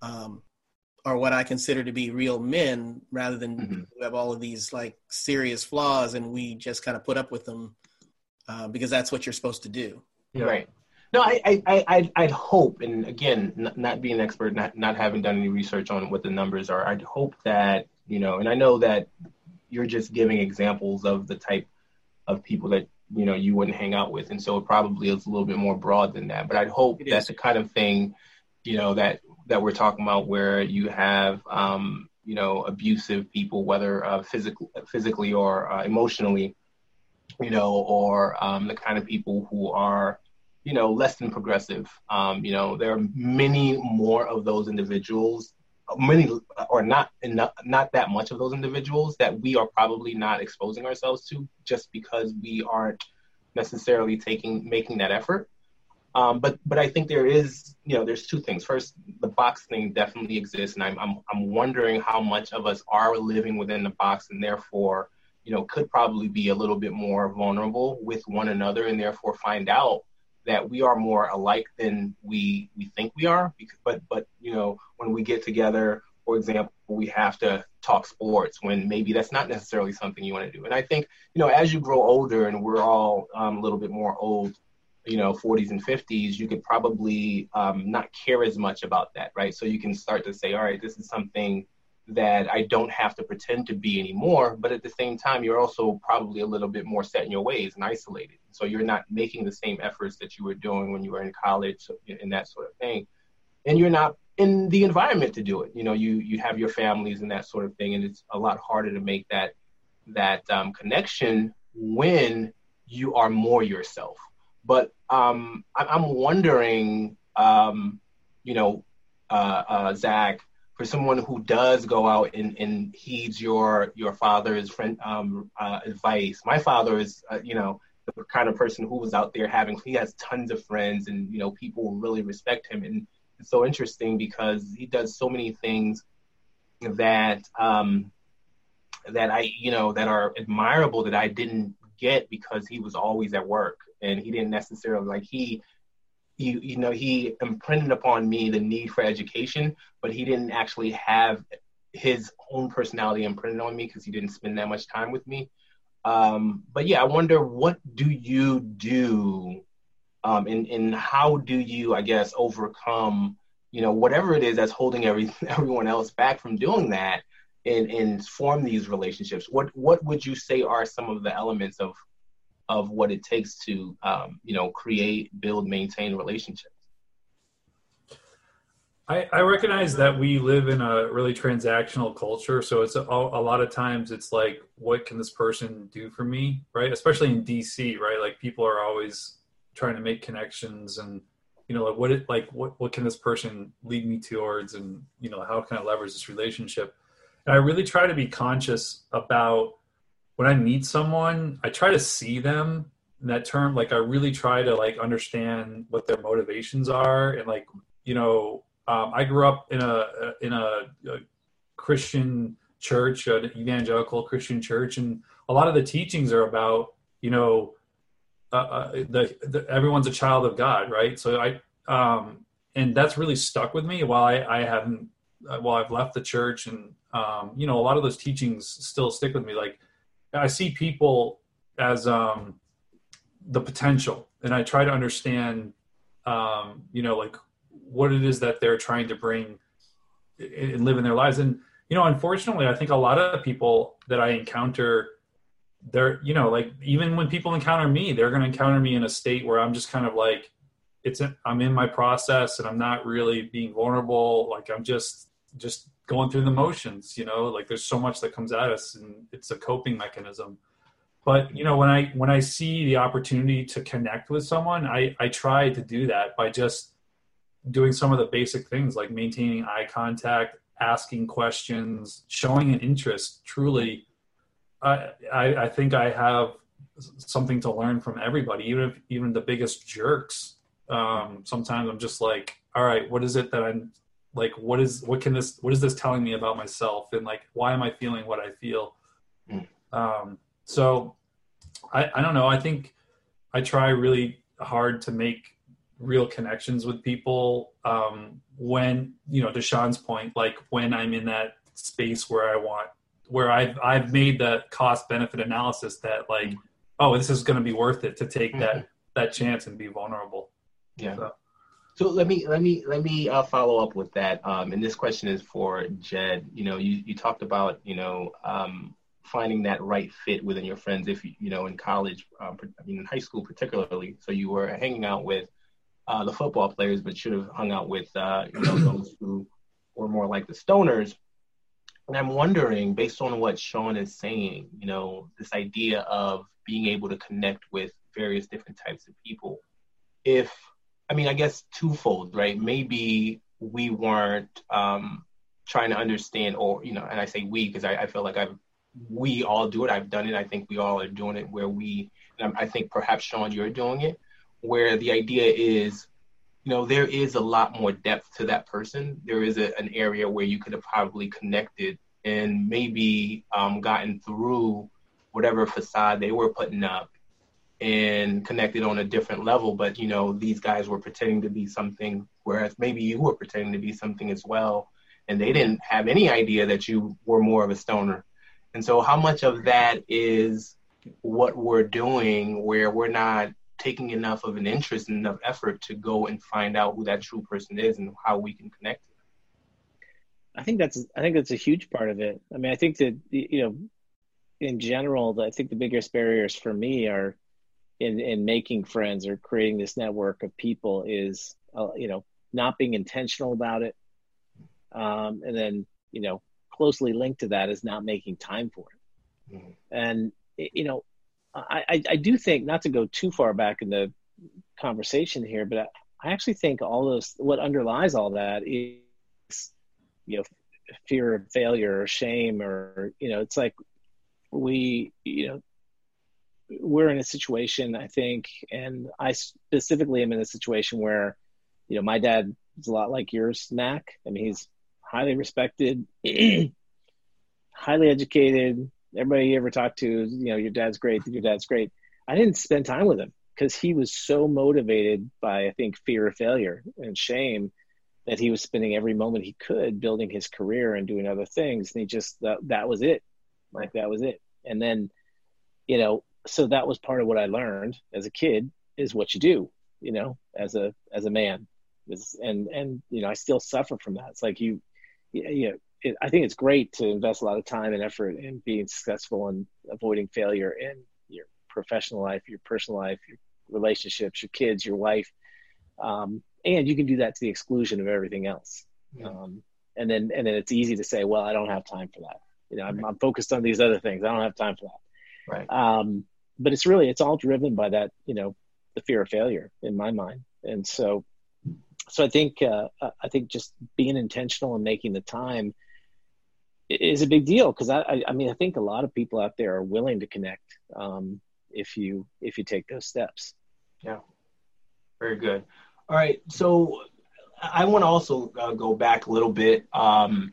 um, are what I consider to be real men, rather than mm-hmm. who have all of these, like, serious flaws and we just kind of put up with them uh, because that's what you're supposed to do. Yeah. Right. No, I, I, I, I'd, I'd hope, and again, not, not being an expert, not, not having done any research on what the numbers are, I'd hope that you know, and I know that you're just giving examples of the type of people that, you know, you wouldn't hang out with. And so it probably is a little bit more broad than that. But I'd hope it that's is. the kind of thing, you know, that that we're talking about where you have, um, you know, abusive people, whether uh, physical, physically or uh, emotionally, you know, or um, the kind of people who are, you know, less than progressive. Um, you know, there are many more of those individuals many or not enough, not that much of those individuals that we are probably not exposing ourselves to just because we aren't necessarily taking, making that effort. Um, but, but I think there is, you know, there's two things. First, the box thing definitely exists. And I'm, I'm, I'm wondering how much of us are living within the box and therefore, you know, could probably be a little bit more vulnerable with one another and therefore find out that we are more alike than we we think we are. But, but you know, when we get together, for example, we have to talk sports when maybe that's not necessarily something you want to do. And I think, you know, as you grow older and we're all um, a little bit more old, you know, forties and fifties, you could probably um, not care as much about that, right? So you can start to say, all right, this is something that I don't have to pretend to be anymore. But at the same time, you're also probably a little bit more set in your ways and isolated. So you're not making the same efforts that you were doing when you were in college and that sort of thing. And you're not in the environment to do it. You know, you you have your families and that sort of thing. And it's a lot harder to make that, that um, connection when you are more yourself. But um, I, I'm wondering, um, you know, uh, uh, Zach, for someone who does go out and, and heeds your your father's friend um, uh, advice, my father is uh, you know the kind of person who was out there having he has tons of friends and you know people really respect him, and it's so interesting because he does so many things that um, that I you know that are admirable that I didn't get because he was always at work and he didn't necessarily like he. you, you know, he imprinted upon me the need for education, but he didn't actually have his own personality imprinted on me because he didn't spend that much time with me. Um, but yeah, I wonder, what do you do, um, and, and how do you, I guess, overcome, you know, whatever it is that's holding every, everyone else back from doing that, and, and form these relationships? What, what would you say are some of the elements of, of what it takes to, um, you know, create, build, maintain relationships? I, I recognize that we live in a really transactional culture. So it's a, a lot of times it's like, what can this person do for me? Right. Especially in D C, right? Like, people are always trying to make connections and, you know, like what, it, like what, what can this person lead me towards? And, you know, how can I leverage this relationship? And I really try to be conscious about when I meet someone, I try to see them in that term. Like, I really try to like understand what their motivations are. And like, you know, Um, I grew up in a in a, a Christian church, an evangelical Christian church, and a lot of the teachings are about, you know, uh, uh, the, the, everyone's a child of God, right? So I um, and that's really stuck with me while I, I haven't while I've left the church, and um, you know, a lot of those teachings still stick with me. Like, I see people as um, the potential, and I try to understand, um, you know, like, what it is that they're trying to bring and live in their lives. And, you know, unfortunately, I think a lot of people that I encounter, they're, you know, like, even when people encounter me, they're going to encounter me in a state where I'm just kind of like, it's, I'm in my process and I'm not really being vulnerable. Like, I'm just, just going through the motions, you know, like, there's so much that comes at us and it's a coping mechanism. But, you know, when I, when I see the opportunity to connect with someone, I, I try to do that by just doing some of the basic things, like maintaining eye contact, asking questions, showing an interest. Truly, I, I, I think I have something to learn from everybody, even if, even the biggest jerks. Um, sometimes I'm just like, all right, what is it that I'm like, what is, what can this, what is this telling me about myself? And like, why am I feeling what I feel? Um, so I, I don't know. I think I try really hard to make real connections with people, um, when, you know, to Shhonn's point, like, when I'm in that space where I want, where I've, I've made the cost benefit analysis that like, mm-hmm. oh, this is going to be worth it to take mm-hmm. that, that chance and be vulnerable. Yeah. So, so let me, let me, let me uh, follow up with that. Um, and this question is for Jed. You know, you, you talked about, you know, um, finding that right fit within your friends, if you, you know, in college, um, I mean, in high school particularly, so you were hanging out with Uh, the football players, but should have hung out with uh, you know, those who were more like the stoners. And I'm wondering, based on what Shhonn is saying, you know, this idea of being able to connect with various different types of people. If, I mean, I guess twofold, right? Maybe we weren't um, trying to understand, or, you know, and I say we, because I, I feel like I've, we all do it. I've done it. I think we all are doing it where we, and I think perhaps Shhonn, you're doing it, where the idea is, you know, there is a lot more depth to that person. There is a, an area where you could have probably connected and maybe um, gotten through whatever facade they were putting up and connected on a different level. But, you know, these guys were pretending to be something, whereas maybe you were pretending to be something as well. And they didn't have any idea that you were more of a stoner. And so how much of that is what we're doing, where we're not taking enough of an interest and enough effort to go and find out who that true person is and how we can connect it? I think that's, I think that's a huge part of it. I mean, I think that, you know, in general, I think the biggest barriers for me are in, in making friends or creating this network of people is, uh, you know, not being intentional about it. Um, and then, you know, closely linked to that is not making time for it. Mm-hmm. And, you know, I, I do think, not to go too far back in the conversation here, but I, I actually think all those, what underlies all that is, you know, fear of failure or shame, or, you know, it's like we, you know, we're in a situation, I think, and I specifically am in a situation where, you know, my dad is a lot like yours, Mack. I mean, he's highly respected, highly educated. Everybody you ever talked to, you know, your dad's great, your dad's great. I didn't spend time with him. because he was so motivated by, I think, fear of failure and shame, that he was spending every moment he could building his career and doing other things. And he just, that, that was it. Like, that was it. And then, you know, so that was part of what I learned as a kid, is what you do, you know, as a, as a man. It's, and, and, you know, I still suffer from that. It's like you, you know, it, I think it's great to invest a lot of time and effort in being successful and avoiding failure in your professional life, your personal life, your relationships, your kids, your wife. Um, And you can do that to the exclusion of everything else. Yeah. Um, and then and then it's easy to say, well, I don't have time for that. You know, I'm, right. I'm focused on these other things. I don't have time for that. Right. Um, but it's really, it's all driven by that, you know, the fear of failure in my mind. And so, so I think, uh, I think just being intentional and making the time is a big deal. Cause I, I, I mean, I think a lot of people out there are willing to connect um, if you, if you take those steps. Yeah. Very good. All right, so I want to also uh, go back a little bit. Um,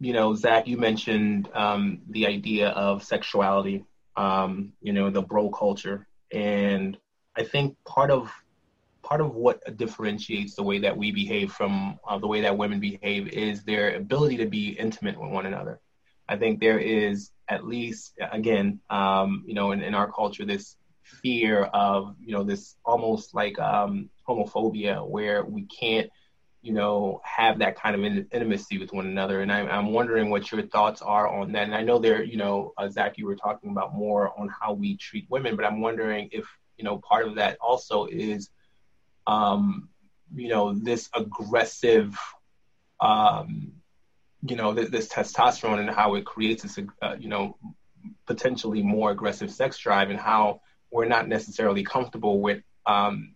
you know, Zach, you mentioned um, the idea of sexuality, um, you know, the bro culture. And I think part of part of what differentiates the way that we behave from uh, the way that women behave is their ability to be intimate with one another. I think there is, at least, again, um, you know, in, in our culture, this fear of, you know, this almost like um, homophobia, where we can't, you know, have that kind of in- intimacy with one another. And I, I'm wondering what your thoughts are on that. And I know there, you know, uh, Zach, you were talking about more on how we treat women, but I'm wondering if, you know, part of that also is, um, you know, this aggressive, um, you know, th- this testosterone and how it creates this, uh, you know, potentially more aggressive sex drive, and how we're not necessarily comfortable with um,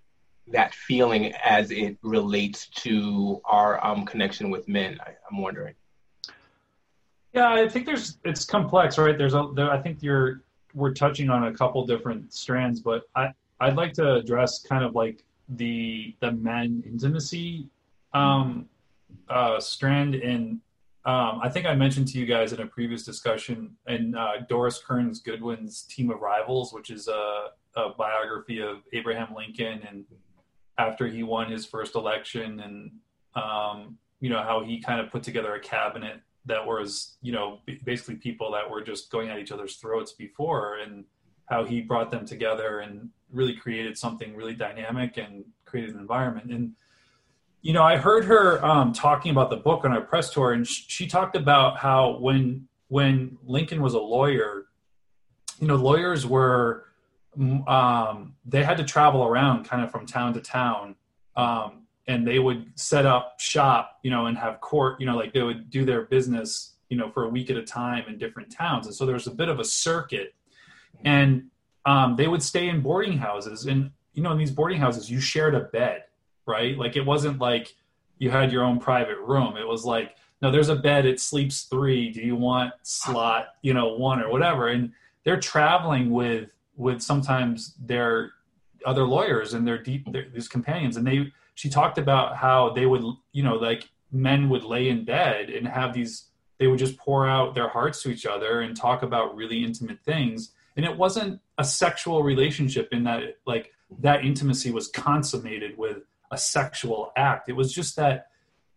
that feeling as it relates to our um, connection with men. I, I'm wondering. Yeah, I think there's, it's complex, right? There's a, there, I think you're, we're touching on a couple different strands, but I, I'd like to address kind of like the, the men intimacy um, uh, strand. And um, I think I mentioned to you guys in a previous discussion in uh, Doris Kearns Goodwin's Team of Rivals, which is a, a biography of Abraham Lincoln, and after he won his first election, and, um, you know, how he kind of put together a cabinet that was, you know, b- basically people that were just going at each other's throats before, and how he brought them together and really created something really dynamic and created an environment. And, you know, I heard her um, talking about the book on our press tour, and sh- she talked about how when, when Lincoln was a lawyer, you know, lawyers were, Um, they had to travel around kind of from town to town, um, and they would set up shop, you know, and have court, you know, like they would do their business, you know, for a week at a time in different towns. And so there was a bit of a circuit, and um, they would stay in boarding houses, and, you know, in these boarding houses, you shared a bed, right? Like, it wasn't like you had your own private room. It was like, no, there's a bed. It sleeps three. Do you want slot, you know, one or whatever? And they're traveling with, with sometimes their other lawyers and their deep, their, these companions. And they, she talked about how they would, you know, like men would lay in bed and have these, they would just pour out their hearts to each other and talk about really intimate things. And it wasn't a sexual relationship in that, it, like that intimacy was consummated with a sexual act. It was just that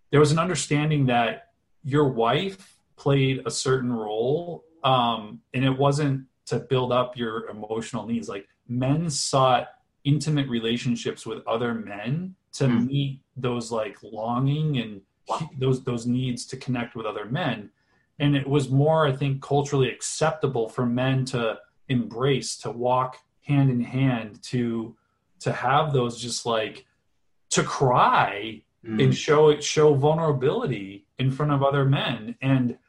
there was an understanding that your wife played a certain role. Um, and it wasn't to build up your emotional needs. Like, men sought intimate relationships with other men to mm. meet those like longing and wow. those, those needs to connect with other men. And it was more, I think, culturally acceptable for men to embrace, to walk hand in hand, to, to have those, just like to cry mm. and show it, show vulnerability in front of other men. And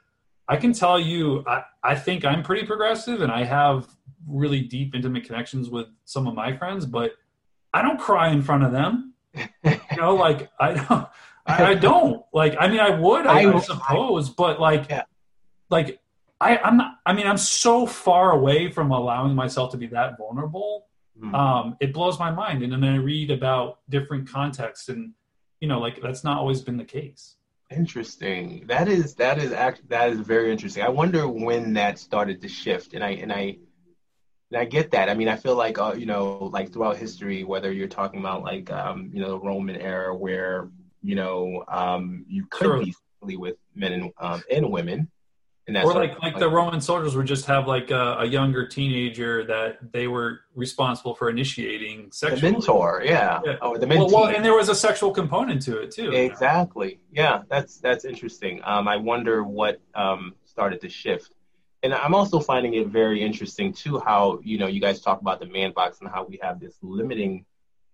I can tell you, I, I think I'm pretty progressive, and I have really deep, intimate connections with some of my friends, but I don't cry in front of them. You know, like I don't, I, I don't like, I mean, I would, I, I suppose, I, but like, yeah. like I, I'm not, I mean, I'm so far away from allowing myself to be that vulnerable. Mm. Um, it blows my mind. And then I read about different contexts, and, you know, like that's not always been the case. Interesting. That is that is act, that is very interesting. I wonder when that started to shift. And I and I And I get that. I mean, I feel like, uh, you know, like throughout history, whether you're talking about like, um, you know, the Roman era where, you know, um, you could sure. be silly with men and, um, and women. And that's or like, like, like the Roman soldiers would just have like a, a younger teenager that they were responsible for initiating sexually. The mentor, yeah. yeah. Oh, the mentor. Well, well, and there was a sexual component to it too. Exactly. You know? Yeah, that's that's interesting. Um, I wonder what um, started to shift. And I'm also finding it very interesting too how, you know, you guys talk about the man box and how we have this limiting,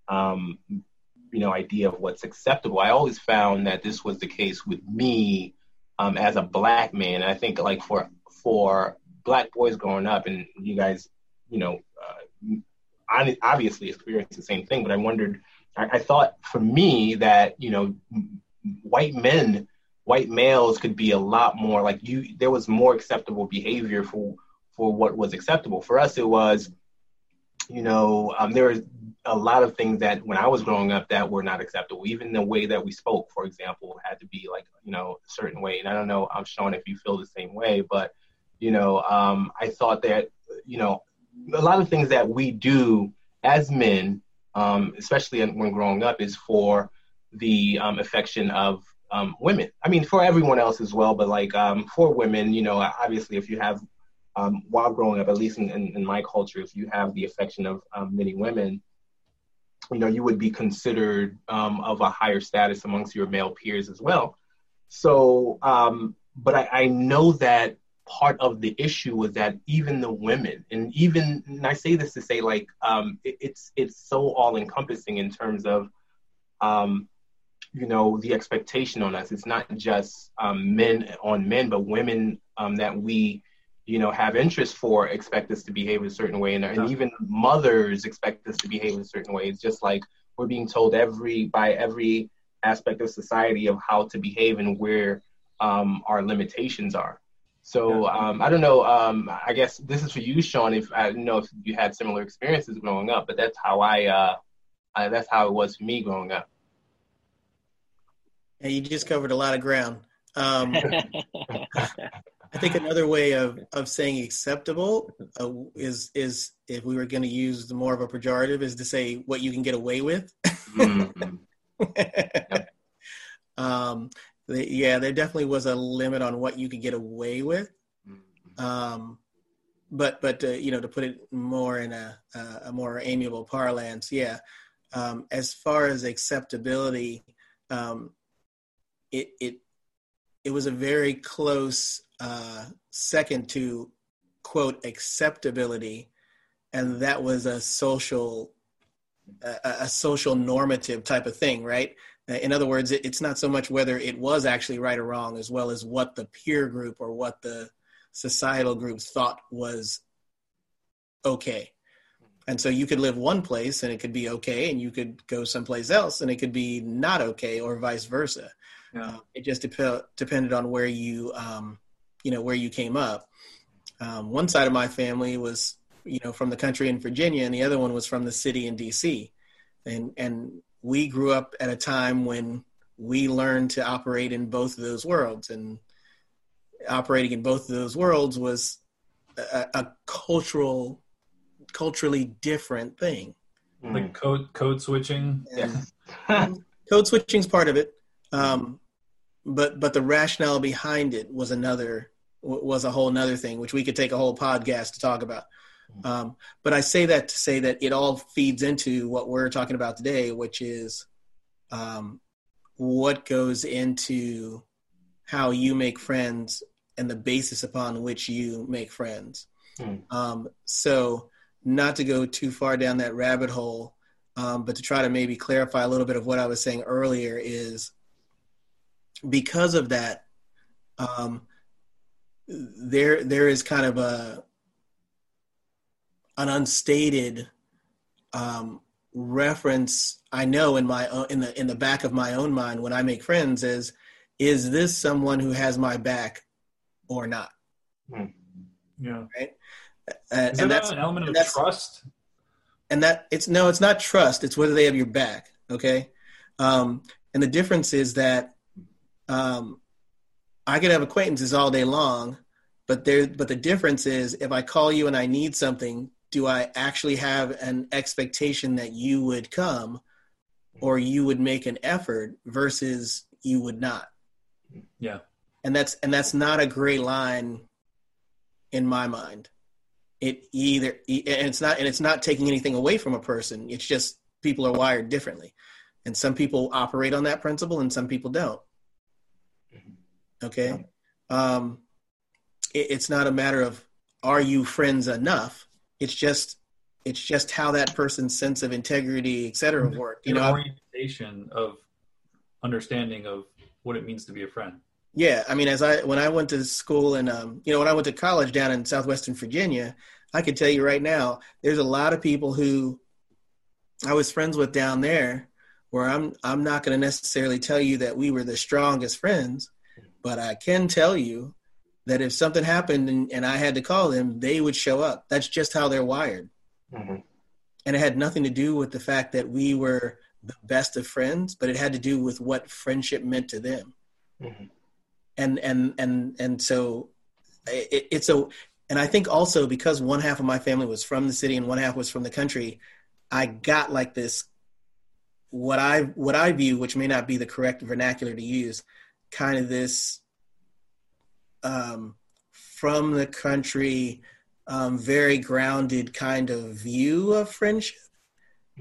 um, you know, idea of what's acceptable. I always found that this was the case with me um, as a black man. And I think like for for black boys growing up, and you guys, you know, uh, obviously experienced the same thing. But I wondered, I, I thought for me that, you know, white men white males could be a lot more like you. There was more acceptable behavior for, for what was acceptable. For us, it was, you know, um, there was a lot of things that when I was growing up that were not acceptable. Even the way that we spoke, for example, had to be like, you know, a certain way. And I don't know, I'm Shhonn, if you feel the same way, but, you know, um, I thought that, you know, a lot of things that we do as men, um, especially when growing up, is for the um, affection of Um, women. I mean, for everyone else as well, but like um, for women, you know, obviously if you have, um, while growing up, at least in, in, in my culture, if you have the affection of um, many women, you know, you would be considered um, of a higher status amongst your male peers as well. So, um, but I, I know that part of the issue was that even the women, and even, and I say this to say like, um, it, it's, it's so all encompassing in terms of, um, you know, the expectation on us. It's not just um, men on men, but women um, that we, you know, have interest for expect us to behave a certain way. And, and even mothers expect us to behave a certain way. It's just like we're being told every by every aspect of society of how to behave and where um, our limitations are. So um, I don't know, um, I guess this is for you, Shhonn, if I don't know if you had similar experiences growing up, but that's how I, uh, I that's how it was for me growing up. Yeah, you just covered a lot of ground. Um, I think another way of, of saying acceptable uh, is, is if we were going to use the more of a pejorative, is to say what you can get away with. mm-hmm. yep. um, the, yeah, there definitely was a limit on what you could get away with. Um, but, but uh, you know, to put it more in a, uh, a more amiable parlance, yeah. Um, as far as acceptability, um, It it it was a very close uh, second to, quote, acceptability, and that was a social a, a social normative type of thing, right? In other words, it, it's not so much whether it was actually right or wrong, as well as what the peer group or what the societal group thought was okay. And so you could live one place and it could be okay, and you could go someplace else and it could be not okay, or vice versa. Uh, it just dep- depended on where you, um, you know, where you came up. Um, one side of my family was, you know, from the country in Virginia, and the other one was from the city in D C And and we grew up at a time when we learned to operate in both of those worlds, and operating in both of those worlds was a, a cultural, culturally different thing. Like code code switching. And, and code switching is part of it. Um, but, but the rationale behind it was another, was a whole nother thing, which we could take a whole podcast to talk about. Um, but I say that to say that it all feeds into what we're talking about today, which is, um, what goes into how you make friends and the basis upon which you make friends. Mm. Um, so not to go too far down that rabbit hole, um, but to try to maybe clarify a little bit of what I was saying earlier is, because of that, um, there there is kind of a an unstated um, reference. I know in my own, in the in the back of my own mind when I make friends is is this someone who has my back or not? Yeah, right. Uh, is and that's an element of trust. And that it's no, it's not trust. It's whether they have your back. Okay, um, and the difference is that. Um, I could have acquaintances all day long, but there. But the difference is, if I call you and I need something, do I actually have an expectation that you would come or you would make an effort versus you would not? Yeah. And that's, and that's not a gray line in my mind. It either, and it's not, and it's not taking anything away from a person. It's just people are wired differently. And some people operate on that principle and some people don't. Okay. Um, it, it's not a matter of, are you friends enough? It's just, it's just how that person's sense of integrity, et cetera, worked. You know, orientation of understanding of what it means to be a friend. Yeah. I mean, as I, when I went to school and, um, you know, when I went to college down in Southwestern Virginia, I could tell you right now, there's a lot of people who I was friends with down there where I'm, I'm not going to necessarily tell you that we were the strongest friends, but I can tell you that if something happened and, and I had to call them, they would show up. That's just how they're wired. Mm-hmm. And it had nothing to do with the fact that we were the best of friends, but it had to do with what friendship meant to them. Mm-hmm. And, and, and, and so it, it's a, and I think also because one half of my family was from the city and one half was from the country, I got like this, what I, what I view, which may not be the correct vernacular to use, kind of this, Um, from the country, um, very grounded kind of view of friendship,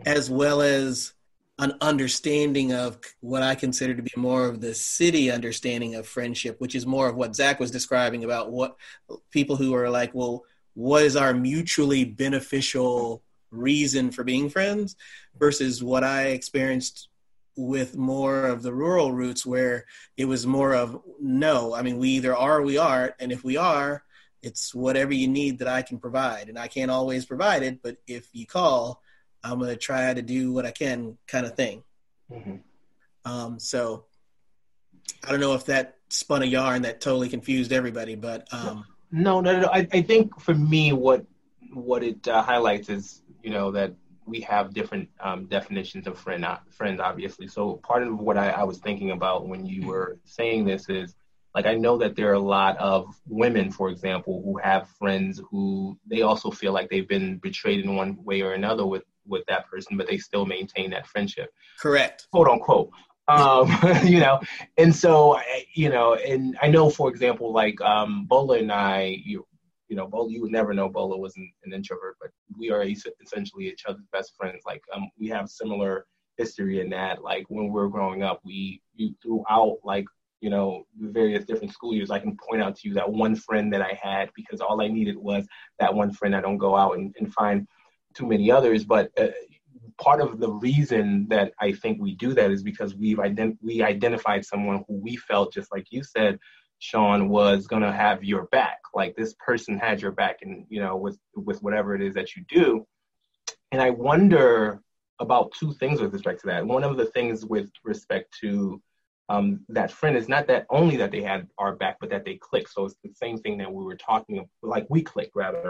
as well as an understanding of what I consider to be more of the city understanding of friendship, which is more of what Zach was describing about what people who are like, well, what is our mutually beneficial reason for being friends versus what I experienced with more of the rural roots where it was more of, no, I mean, we either are or we aren't. And if we are, it's whatever you need that I can provide. And I can't always provide it, but if you call, I'm going to try to do what I can kind of thing. Mm-hmm. Um, so I don't know if that spun a yarn that totally confused everybody, but. Um, no, no, no, no. I, I think for me, what, what it uh, highlights is, you know, that we have different um, definitions of friend, uh, friend, obviously. So part of what I, I was thinking about when you were saying this is, like, I know that there are a lot of women, for example, who have friends who they also feel like they've been betrayed in one way or another with, with that person, but they still maintain that friendship. Correct. Quote unquote. Um, you know, and so, you know, and I know, for example, like um, Bola and I, you You know, Bola, you would never know Bola was an, an introvert, but we are essentially each other's best friends. Like, um, we have similar history in that, like, when we were growing up, we, you, throughout, like, you know, various different school years, I can point out to you that one friend that I had, because all I needed was that one friend. I don't go out and, and find too many others, but uh, part of the reason that I think we do that is because we've ident- we identified someone who we felt, just like you said, Shhonn, was going to have your back. Like, this person had your back, and, you know, with, with whatever it is that you do. And I wonder about two things with respect to that. One of the things with respect to um, that friend is not that only that they had our back, but that they clicked. So it's the same thing that we were talking about, like we clicked rather.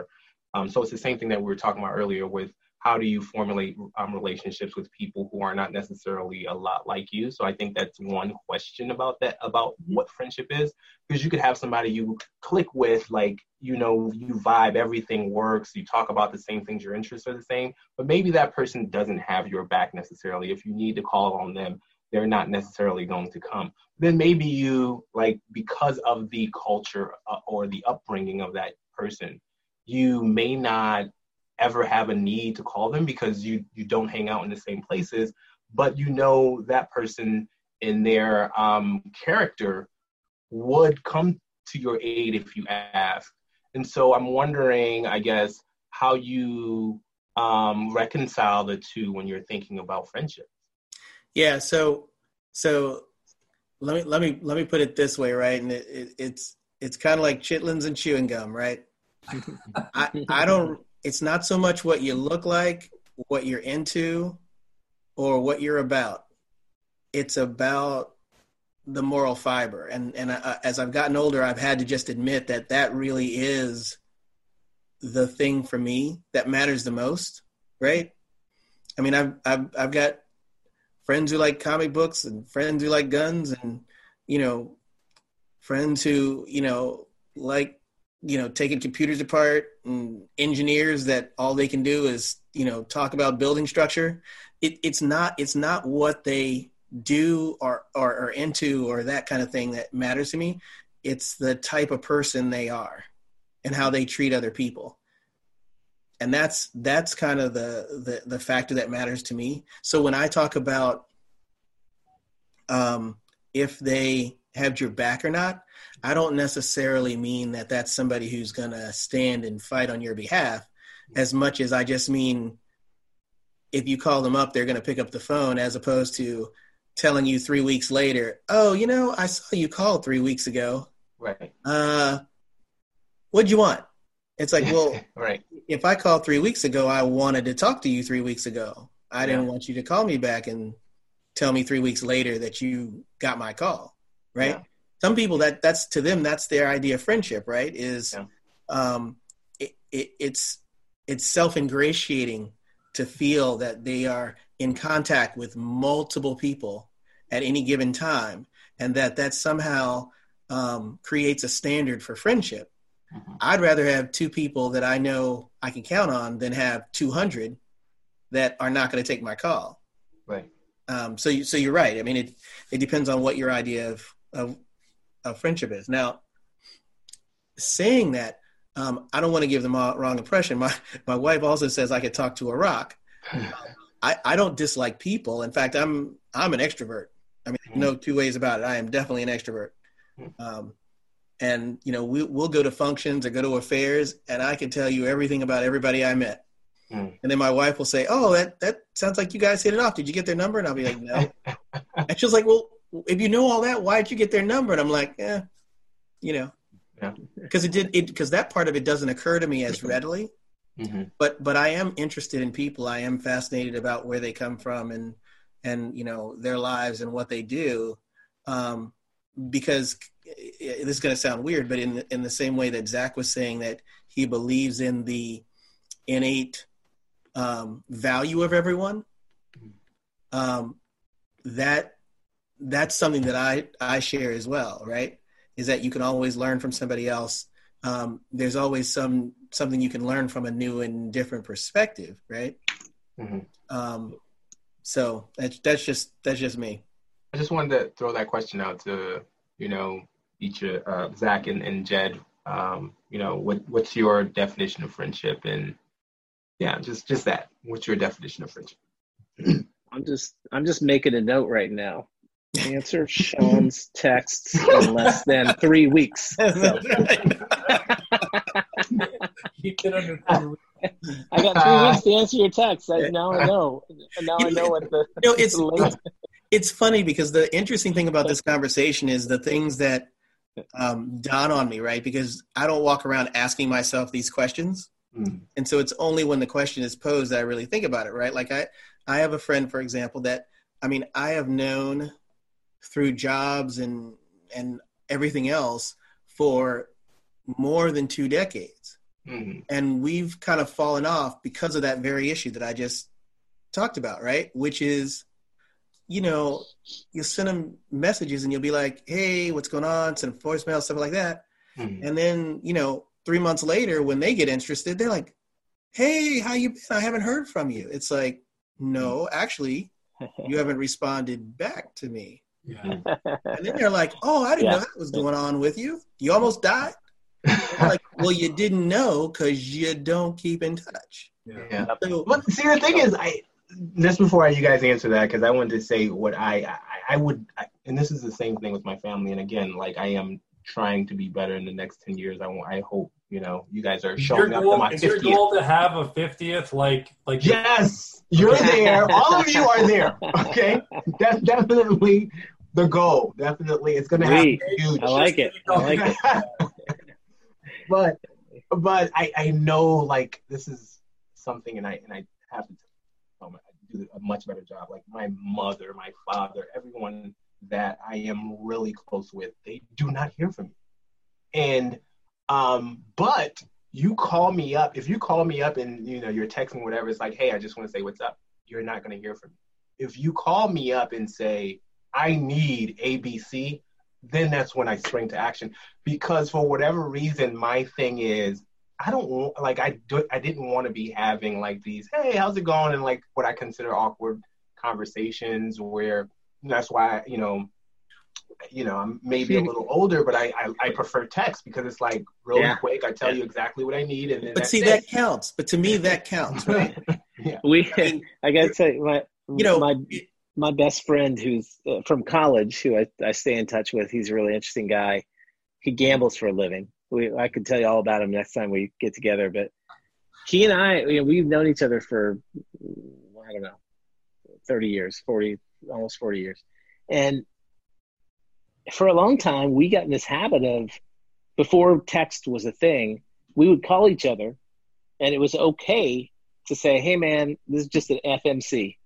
Um, so it's the same thing that we were talking about earlier with how do you formulate um, relationships with people who are not necessarily a lot like you? So I think that's one question about that, about what friendship is, because you could have somebody you click with, like, you know, you vibe, everything works, you talk about the same things, your interests are the same, but maybe that person doesn't have your back necessarily. If you need to call on them, they're not necessarily going to come. Then maybe you, like, because of the culture uh, or the upbringing of that person, you may not ever have a need to call them because you you don't hang out in the same places, but you know that person in their um, character would come to your aid if you ask. And so I'm wondering, I guess, how you um, reconcile the two when you're thinking about friendship. Yeah. So so let me let me let me put it this way, right? And it, it, it's it's kind of like chitlins and chewing gum, right? I I don't. It's not so much what you look like, what you're into, or what you're about. It's about the moral fiber. And and I, as I've gotten older, I've had to just admit that that really is the thing for me that matters the most, right? I mean, I've I've, I've got friends who like comic books and friends who like guns and, you know, friends who, you know, like you know, taking computers apart, and engineers that all they can do is, you know, talk about building structure. It, it's not, it's not what they do or are into or that kind of thing that matters to me. It's the type of person they are and how they treat other people. And that's, that's kind of the, the, the factor that matters to me. So when I talk about um, if they have your back or not, I don't necessarily mean that that's somebody who's going to stand and fight on your behalf as much as I just mean, if you call them up, they're going to pick up the phone, as opposed to telling you three weeks later, oh, you know, I saw you call three weeks ago. Right. Uh, what'd you want? It's like, well, right. If I called three weeks ago, I wanted to talk to you three weeks ago. I yeah. didn't want you to call me back and tell me three weeks later that you got my call. Right. Yeah. Some people that that's to them, that's their idea of friendship. Right. Is yeah. um, it, it, it's, it's self-ingratiating to feel that they are in contact with multiple people at any given time, and that that somehow um, creates a standard for friendship. Mm-hmm. I'd rather have two people that I know I can count on than have two hundred that are not going to take my call. Right. Um, so, you, so you're right. I mean, it, it depends on what your idea of, of, of friendship is. Now, saying that, Um, I don't want to give them a wrong impression. My my wife also says I could talk to a rock. Um, I, I don't dislike people. In fact, I'm I'm an extrovert. I mean, mm-hmm. no two ways about it. I am definitely an extrovert. Um, and, you know, we, we'll go to functions or go to affairs, and I can tell you everything about everybody I met. Mm. And then my wife will say, oh, that, that sounds like you guys hit it off. Did you get their number? And I'll be like, no. And she's like, well, if you know all that, why'd you get their number? And I'm like, eh, you know. Because yeah. it did it because that part of it doesn't occur to me as readily, mm-hmm. but but I am interested in people. I am fascinated about where they come from and and you know their lives and what they do, um, because this is going to sound weird, but in in the same way that Zach was saying that he believes in the innate um, value of everyone, um, that that's something that I I share as well, right? Is that you can always learn from somebody else. Um, there's always some something you can learn from a new and different perspective, right? Mm-hmm. Um, so that's that's just that's just me. I just wanted to throw that question out to you know each uh, Zach and, and Jed. Um, you know what what's your definition of friendship? And yeah, just just that. What's your definition of friendship? I'm just I'm just making a note right now. Answer Shhonn's texts in less than three weeks. So. You get under three weeks. I got three uh, weeks to answer your texts. I, now I know. Now I know what the. You know, it's it's, it's funny because the interesting thing about this conversation is the things that um, dawn on me, right? Because I don't walk around asking myself these questions, mm. and so it's only when the question is posed that I really think about it, right? Like I, I have a friend, for example, that I mean, I have known through jobs and and everything else for more than two decades. Mm-hmm. And we've kind of fallen off because of that very issue that I just talked about, right? Which is, you know, you'll send them messages and you'll be like, hey, what's going on? Send them voicemail, stuff like that. Mm-hmm. And then, you know, three months later when they get interested, they're like, hey, how you been? I haven't heard from you. It's like, no, actually, you haven't responded back to me. Yeah. And then they're like, oh, I didn't yeah. know that was going on with you. You almost died. Like, well, you didn't know because you don't keep in touch. Yeah. yeah. So, but see, the thing is, I just before you guys answer that, because I wanted to say what I, I, I would, I, and this is the same thing with my family. And again, like I am trying to be better in the next ten years. I want, I hope, you know, you guys are showing goal, up to my fiftieth. Is your goal to have a fiftieth? Like, like yes, you're there. All of you are there. Okay. That's definitely the goal, definitely, it's gonna happen. Huge. I like it. I like it. but, but I, I know like this is something, and I and I have to um, do a much better job. Like my mother, my father, everyone that I am really close with, they do not hear from me. And, um, but you call me up. If you call me up and you know you're texting whatever, it's like, hey, I just want to say what's up. You're not gonna hear from me. If you call me up and say I need A B C, then that's when I spring to action. Because for whatever reason, my thing is, I don't want, like, I, do, I didn't want to be having, like, these, hey, how's it going? And, like, what I consider awkward conversations where, that's why, you know, you know, I'm maybe a little older, but I, I, I prefer text because it's, like, really yeah. quick. I tell yeah. you exactly what I need. And then But that's see, it. that counts. But to me, that counts, right? yeah. We, I, mean, I got to tell you, my, you know, my, my best friend who's uh, from college, who I, I stay in touch with, he's a really interesting guy. He gambles for a living. We, I could tell you all about him next time we get together, but he and I, you know, we've known each other for, I don't know, thirty years, forty, almost forty years. And for a long time, we got in this habit of, before text was a thing, we would call each other and it was okay to say, hey man, this is just an F M C.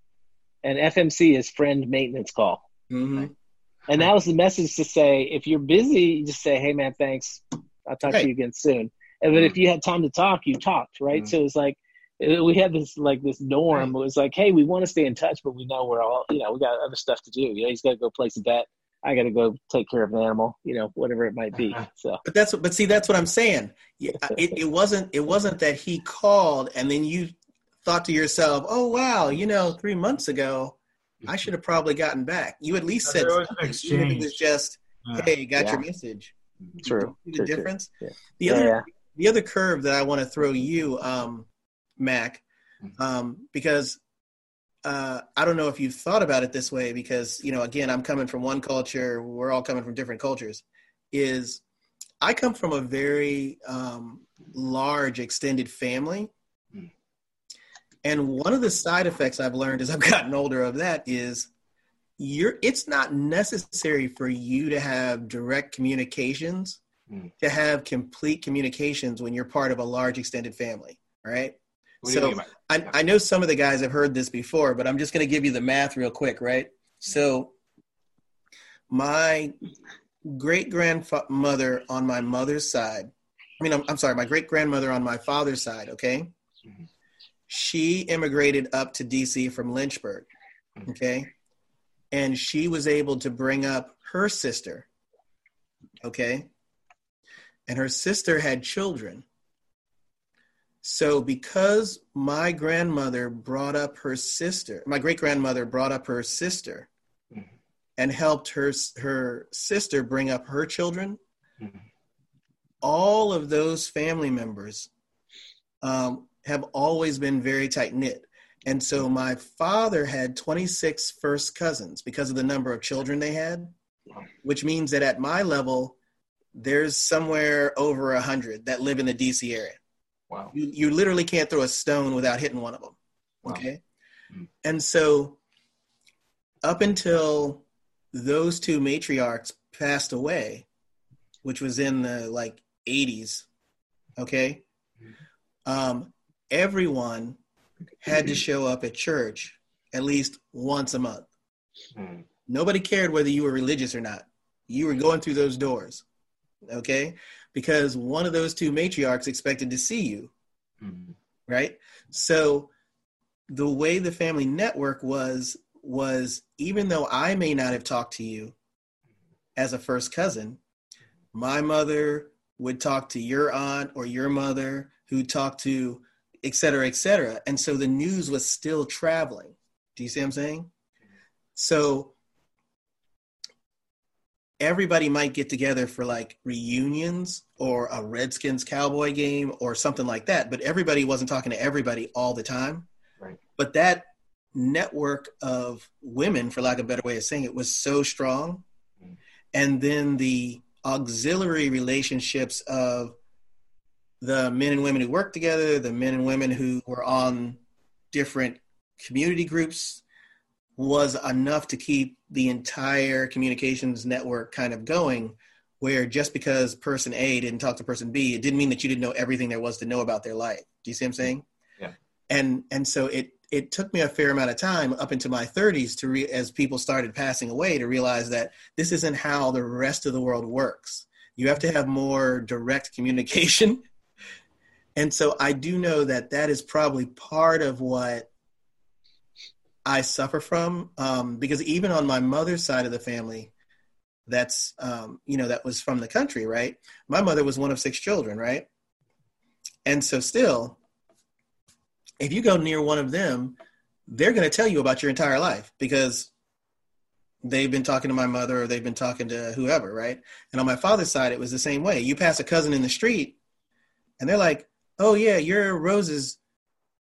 And F M C is friend maintenance call. Mm-hmm. Right? And that was the message to say, if you're busy, you just say, hey man, thanks. I'll talk right. to you again soon. And then if you had time to talk, you talked, right? Mm-hmm. So it's like we had this like this norm. It was like, hey, we want to stay in touch, but we know we're all, you know, we got other stuff to do. You know, he's got to go place a bet. I got to go take care of an animal. You know, whatever it might be. So, but that's what, but see, that's what I'm saying. Yeah, it, it wasn't it wasn't that he called and then you thought to yourself, oh wow, you know, three months ago, I should have probably gotten back. You at least said something. Even if it was just, hey, got yeah. your message. True. You see the true, difference. True. Yeah. The other, yeah. the other curve that I want to throw you, um, Mac, um, because uh, I don't know if you've thought about it this way, because you know, again, I'm coming from one culture. We're all coming from different cultures. Is I come from a very um, large extended family, and one of the side effects I've learned as I've gotten older of that is. You're, it's not necessary for you to have direct communications, mm. to have complete communications when you're part of a large extended family, right? What so I, I know some of the guys have heard this before, but I'm just going to give you the math real quick, right? So my great-grandmother on my mother's side, I mean, I'm, I'm sorry, my great-grandmother on my father's side, okay? Mm-hmm. She immigrated up to D C from Lynchburg, mm-hmm. okay? And she was able to bring up her sister, okay? And her sister had children. So because my grandmother brought up her sister, my great-grandmother brought up her sister mm-hmm. and helped her, her sister bring up her children, mm-hmm. all of those family members um, have always been very tight-knit. And so my father had twenty-six first cousins because of the number of children they had, which means that at my level, there's somewhere over one hundred that live in the D C area. Wow. You, you literally can't throw a stone without hitting one of them. Wow. Okay. Mm-hmm. And so up until those two matriarchs passed away, which was in the like eighties. Okay. Um, everyone had to show up at church at least once a month. Mm. Nobody cared whether you were religious or not. You were going through those doors, okay? Because one of those two matriarchs expected to see you, mm. right? So the way the family network was, was even though I may not have talked to you as a first cousin, my mother would talk to your aunt or your mother who talked to et cetera, et cetera. And so the news was still traveling. Do you see what I'm saying? So everybody might get together for like reunions or a Redskins Cowboy game or something like that, but everybody wasn't talking to everybody all the time. Right. But that network of women, for lack of a better way of saying it, was so strong. Mm-hmm. And then the auxiliary relationships of the men and women who worked together, the men and women who were on different community groups was enough to keep the entire communications network kind of going, where just because person A didn't talk to person B, it didn't mean that you didn't know everything there was to know about their life. Do you see what I'm saying? Yeah. And and so it it took me a fair amount of time up into my thirties to re- as people started passing away to realize that this isn't how the rest of the world works. You have to have more direct communication. And so I do know that that is probably part of what I suffer from, um, because even on my mother's side of the family, that's, um, you know, that was from the country, right? My mother was one of six children, right? And so still, if you go near one of them, they're going to tell you about your entire life because they've been talking to my mother or they've been talking to whoever, right? And on my father's side, it was the same way. You pass a cousin in the street and they're like, oh, yeah, you're Rose's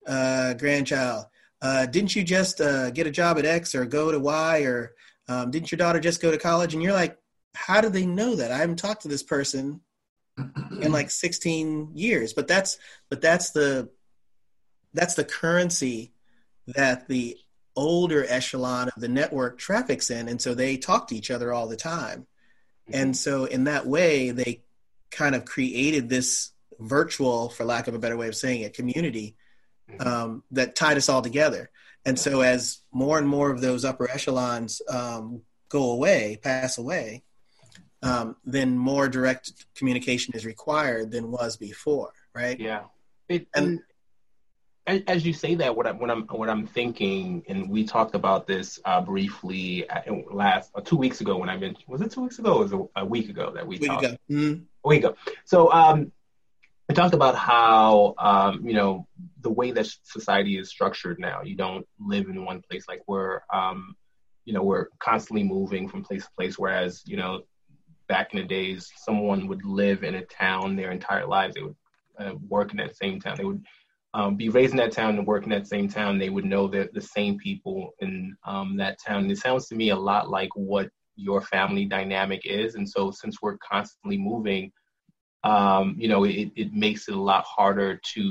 uh, grandchild. Uh, didn't you just uh, get a job at X or go to Y, or um, didn't your daughter just go to college? And you're like, how do they know that? I haven't talked to this person in like sixteen years. But that's but that's the that's the currency that the older echelon of the network traffics in. And so they talk to each other all the time. And so in that way, they kind of created this virtual, for lack of a better way of saying it, community Um, that tied us all together. And so as more and more of those upper echelons um, go away, pass away, um, then more direct communication is required than was before, right? Yeah. It, and as you say that, what I'm what I'm what I'm thinking, and we talked about this uh, briefly last uh, two weeks ago when I mentioned, was it two weeks ago? Or was it a week ago that we week talked? Ago. Mm-hmm. A week ago. So. Um, I talked about how, um, you know, the way that society is structured now, you don't live in one place. Like we're, um, you know, we're constantly moving from place to place. Whereas, you know, back in the days, someone would live in a town their entire lives. They would uh, work in that same town. They would um, be raised in that town and work in that same town. They would know the, the same people in um, that town. And it sounds to me a lot like what your family dynamic is. And so since we're constantly moving, Um, you know, it, it makes it a lot harder to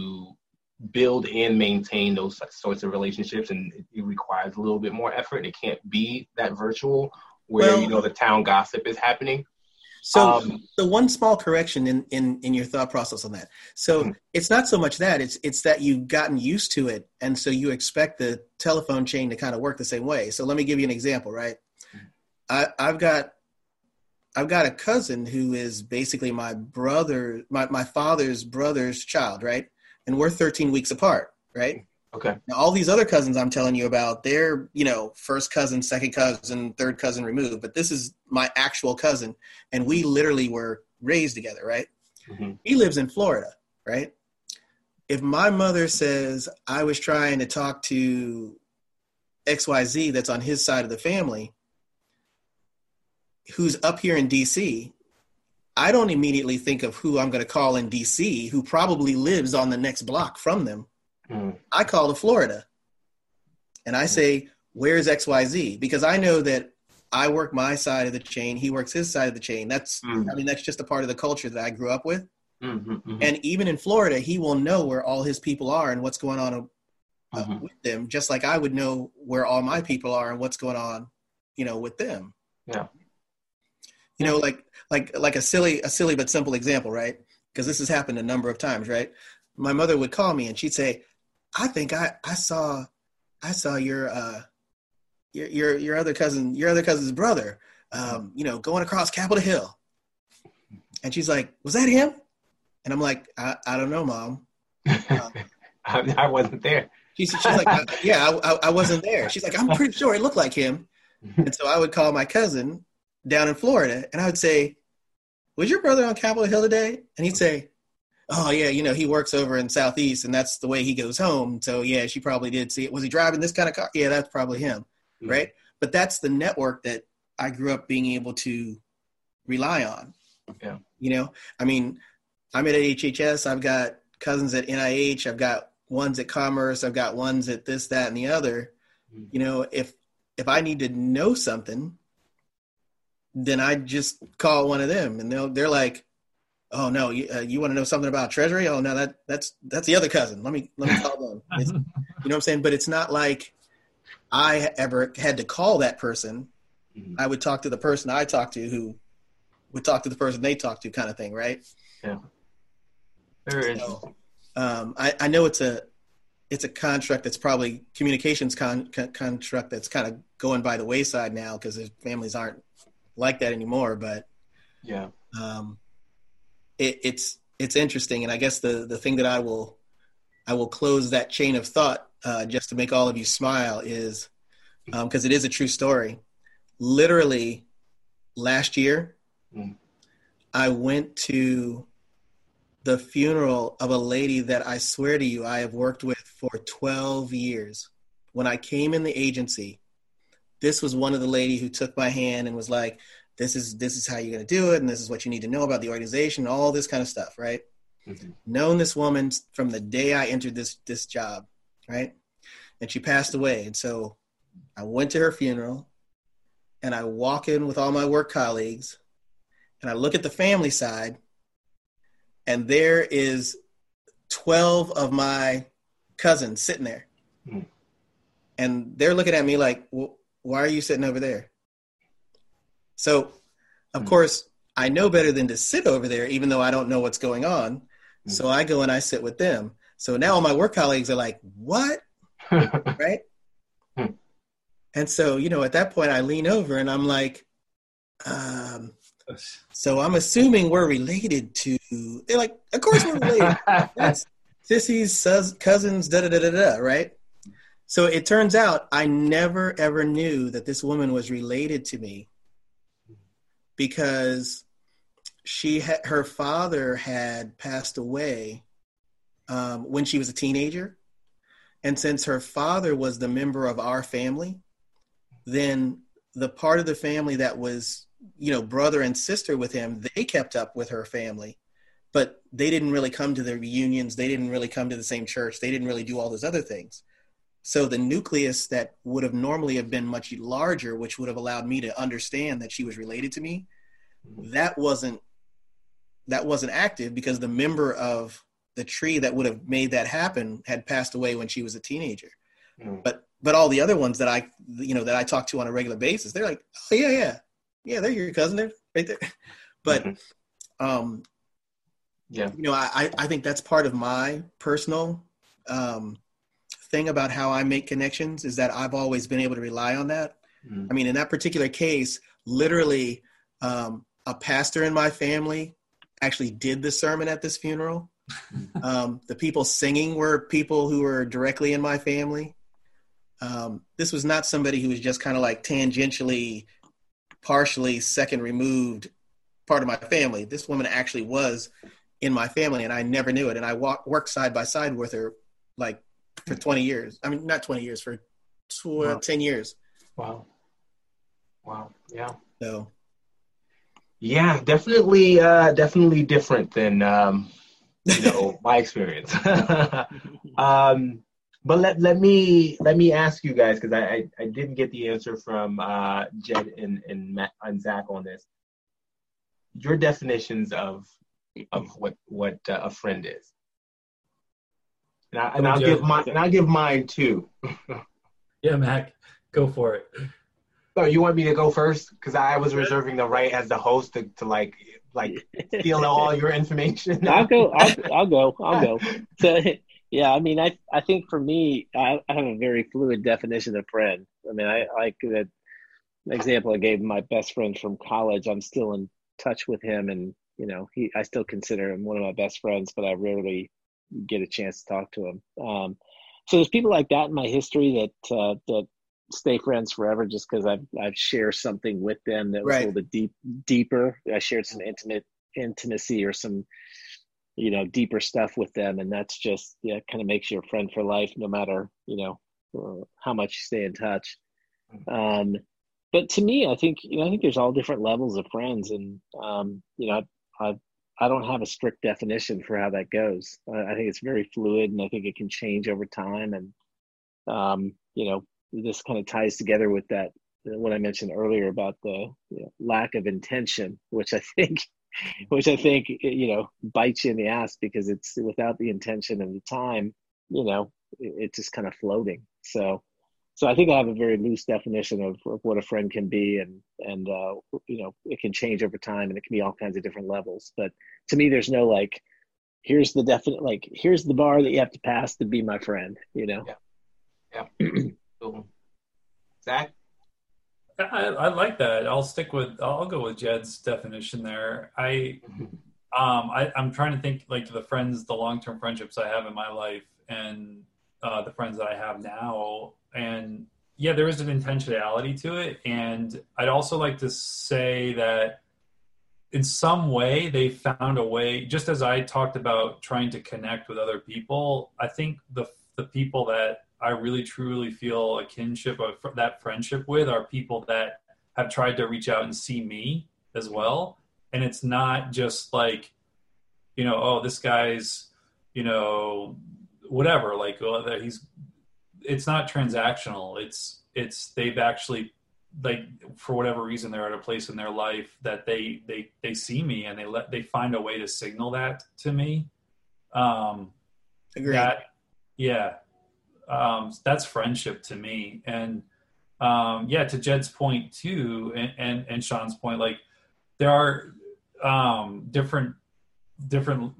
build and maintain those sorts of relationships, and it, it requires a little bit more effort. It can't be that virtual where, well, you know, the town gossip is happening. So um, the one small correction in, in, in your thought process on that. So mm-hmm. It's not so much that, it's it's that you've gotten used to it, and so you expect the telephone chain to kind of work the same way. So let me give you an example, right? Mm-hmm. I, I've got... I've got a cousin who is basically my brother, my, my father's brother's child, right? And we're thirteen weeks apart, right? Okay. Now, all these other cousins I'm telling you about, they're, you know, first cousin, second cousin, third cousin removed, but this is my actual cousin. And we literally were raised together, right? Mm-hmm. He lives in Florida, right? If my mother says I was trying to talk to X Y Z that's on his side of the family, who's up here in D C, I don't immediately think of who I'm going to call in D C, who probably lives on the next block from them. Mm. I call to Florida and I say, where's X Y Z? Because I know that I work my side of the chain. He works his side of the chain. That's, mm. I mean, that's just a part of the culture that I grew up with. Mm-hmm, mm-hmm. And even in Florida, he will know where all his people are and what's going on uh, mm-hmm. with them. Just like I would know where all my people are and what's going on, you know, with them. Yeah. You know, like like like a silly a silly but simple example, right? Because this has happened a number of times, right? My mother would call me and she'd say, "I think I, I saw I saw your uh your your your other cousin your other cousin's brother, um, you know, going across Capitol Hill." And she's like, "Was that him?" And I'm like, "I, I don't know, Mom. Uh, I, I wasn't there." She's, she's like, I, "Yeah, I, I I wasn't there." She's like, "I'm pretty sure it looked like him." And so I would call my cousin down in Florida, and I would say, "Was your brother on Capitol Hill today?" And he'd say, "Oh yeah, you know, he works over in Southeast, and that's the way he goes home. So yeah, she probably did see it. Was he driving this kind of car? Yeah, that's probably him." Mm-hmm. Right? But that's the network that I grew up being able to rely on. Yeah. You know, I mean, I'm at H H S. I've got cousins at N I H. I've got ones at Commerce. I've got ones at this, that, and the other. Mm-hmm. You know, if if I need to know something, then I just call one of them, and they'll, they're like, "Oh no, you, uh, you want to know something about Treasury? Oh no, that that's, that's the other cousin. Let me, let me call them." It's, you know what I'm saying? But it's not like I ever had to call that person. Mm-hmm. I would talk to the person I talked to, who would talk to the person they talked to, kind of thing. Right. Yeah. Very so, um, I, I know it's a, it's a construct that's probably communications con, con, construct that's kind of going by the wayside now, 'cause their families aren't like that anymore, but yeah, um, it, it's it's interesting, and I guess the the thing that I will I will close that chain of thought uh, just to make all of you smile is, because um, it is a true story. Literally, last year, mm. I went to the funeral of a lady that I swear to you I have worked with for twelve years. When I came in the agency, this was one of the ladies who took my hand and was like, this is this is how you're going to do it, and this is what you need to know about the organization, all this kind of stuff, right? Mm-hmm. Known this woman from the day I entered this this job, right? And she passed away. And so I went to her funeral, and I walk in with all my work colleagues, and I look at the family side, and there is twelve of my cousins sitting there. Mm. And they're looking at me like, well, why are you sitting over there? So, of mm. course, I know better than to sit over there, even though I don't know what's going on. Mm. So I go and I sit with them. So now all my work colleagues are like, what? Right? Mm. And so, you know, at that point I lean over and I'm like, um, so I'm assuming we're related to, they're like, of course we're related. That's sissies, cousins, da da da da da, right? So it turns out I never ever knew that this woman was related to me, because she ha- her father had passed away um, when she was a teenager. And since her father was the member of our family, then the part of the family that was, you know, brother and sister with him, they kept up with her family, but they didn't really come to the reunions. They didn't really come to the same church. They didn't really do all those other things. So the nucleus that would have normally have been much larger, which would have allowed me to understand that she was related to me, that wasn't, that wasn't active, because the member of the tree that would have made that happen had passed away when she was a teenager. Mm. But, but all the other ones that I, you know, that I talk to on a regular basis, they're like, oh yeah, yeah. Yeah. They're your cousin. They're right there. But, mm-hmm. um, yeah, you know, I, I think that's part of my personal, um, thing about how I make connections, is that I've always been able to rely on that. Mm. I mean, in that particular case, literally um, a pastor in my family actually did the sermon at this funeral. um, the people singing were people who were directly in my family. Um, this was not somebody who was just kind of like tangentially, partially second removed part of my family. This woman actually was in my family, and I never knew it. And I walk, worked side by side with her, like, for twenty years. I mean, not twenty years, for tw- wow. ten years. Wow. Wow. Yeah. So. Yeah, definitely, uh, definitely different than, um, you know, my experience. um, but let, let me, let me ask you guys, cause I, I, I didn't get the answer from, uh, Jed and, and Matt and Zach on this. Your definitions of, of what, what uh, a friend is. And, I, and I'll Jed. give mine. And I'll give mine too. Yeah, Mac, go for it. So you want me to go first? Because I was reserving the right as the host to, to like, like steal all your information. I'll go. I'll, I'll go. I'll go. So, yeah, I mean, I I think for me, I, I have a very fluid definition of friend. I mean, I like that example I gave, my best friend from college. I'm still in touch with him, and you know, he I still consider him one of my best friends, but I rarely get a chance to talk to him. Um, so there's people like that in my history that uh, that stay friends forever, just because I've I've shared something with them that was right. a little bit deep, deeper. I shared some intimate intimacy or some, you know, deeper stuff with them, and that's just yeah, kind of makes you a friend for life, no matter you know how much you stay in touch. Um, but to me, I think you know I think there's all different levels of friends, and um, you know I. I I don't have a strict definition for how that goes. I think it's very fluid, and I think it can change over time. And, um, you know, this kind of ties together with that, what I mentioned earlier about the you know, lack of intention, which I think, which I think, you know, bites you in the ass, because it's without the intention and the time, you know, it's just kind of floating. So, so I think I have a very loose definition of, of what a friend can be, and, and uh, you know, it can change over time, and it can be all kinds of different levels. But to me, there's no like, here's the definite, like, here's the bar that you have to pass to be my friend, you know? Yeah. Yeah. Cool. Zach? I, I like that. I'll stick with, I'll go with Jed's definition there. I, um, I, I'm trying to think like to the friends, the long-term friendships I have in my life, and uh, the friends that I have now. And yeah, there is an intentionality to it. And I'd also like to say that in some way they found a way, just as I talked about trying to connect with other people, I think the the people that I really truly feel a kinship of that friendship with are people that have tried to reach out and see me as well. And it's not just like, you know, oh, this guy's, you know, whatever, like oh, he's, it's not transactional. It's, it's, they've actually, like, for whatever reason, they're at a place in their life that they, they, they see me and they let, they find a way to signal that to me. Um, Agreed. That, yeah. Um, that's friendship to me. And, um, yeah, to Jed's point too, and, and, and Shhonn's point, like there are, um, different, different,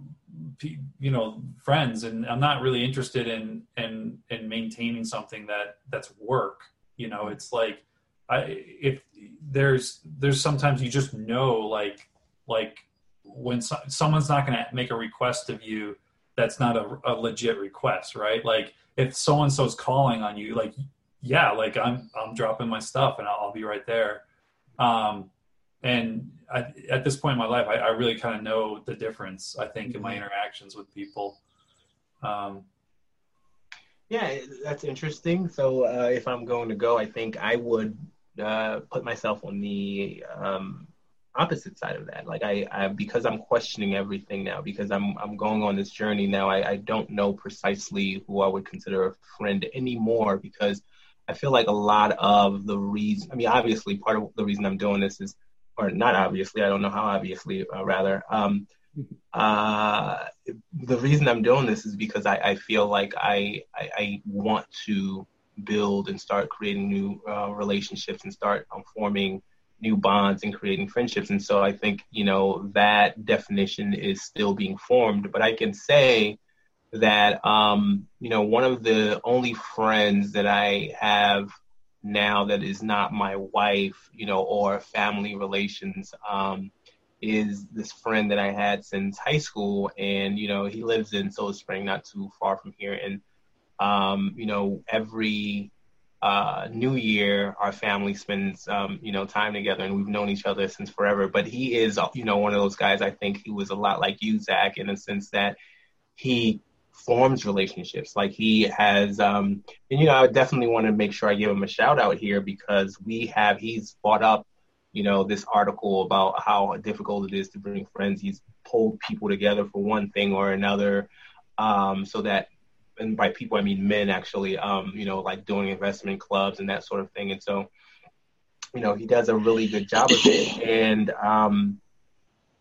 you know, friends, and I'm not really interested in, in, in maintaining something that that's work. You know, it's like, I, if there's, there's sometimes you just know, like, like when so, someone's not going to make a request of you, that's not a, a legit request, right? Like if so-and-so's calling on you, like, yeah, like I'm, I'm dropping my stuff and I'll, I'll be right there. Um, And I, at this point in my life, I, I really kind of know the difference, I think, in my interactions with people. Um, yeah, that's interesting. So uh, if I'm going to go, I think I would uh, put myself on the um, opposite side of that. Like I, I, because I'm questioning everything now, because I'm I'm going on this journey now, I, I don't know precisely who I would consider a friend anymore, because I feel like a lot of the reason, I mean, obviously part of the reason I'm doing this is, or not obviously, I don't know how obviously, uh, rather. Um, uh, the reason I'm doing this is because I, I feel like I, I, I want to build and start creating new uh, relationships and start um, forming new bonds and creating friendships. And so I think, you know, that definition is still being formed. But I can say that, um, you know, one of the only friends that I have now that is not my wife, you know, or family relations, um, is this friend that I had since high school. And, you know, he lives in Silver Spring, not too far from here. And, um, you know, every uh, New Year, our family spends, um, you know, time together, and we've known each other since forever. But he is, you know, one of those guys, I think he was a lot like you, Zach, in the sense that he forms relationships. Like he has, um, and you know, I definitely want to make sure I give him a shout out here, because we have, he's brought up, you know, this article about how difficult it is to bring friends. He's pulled people together for one thing or another. Um, so that, and by people, I mean men actually, um, you know, like doing investment clubs and that sort of thing. And so, you know, he does a really good job of it. And um,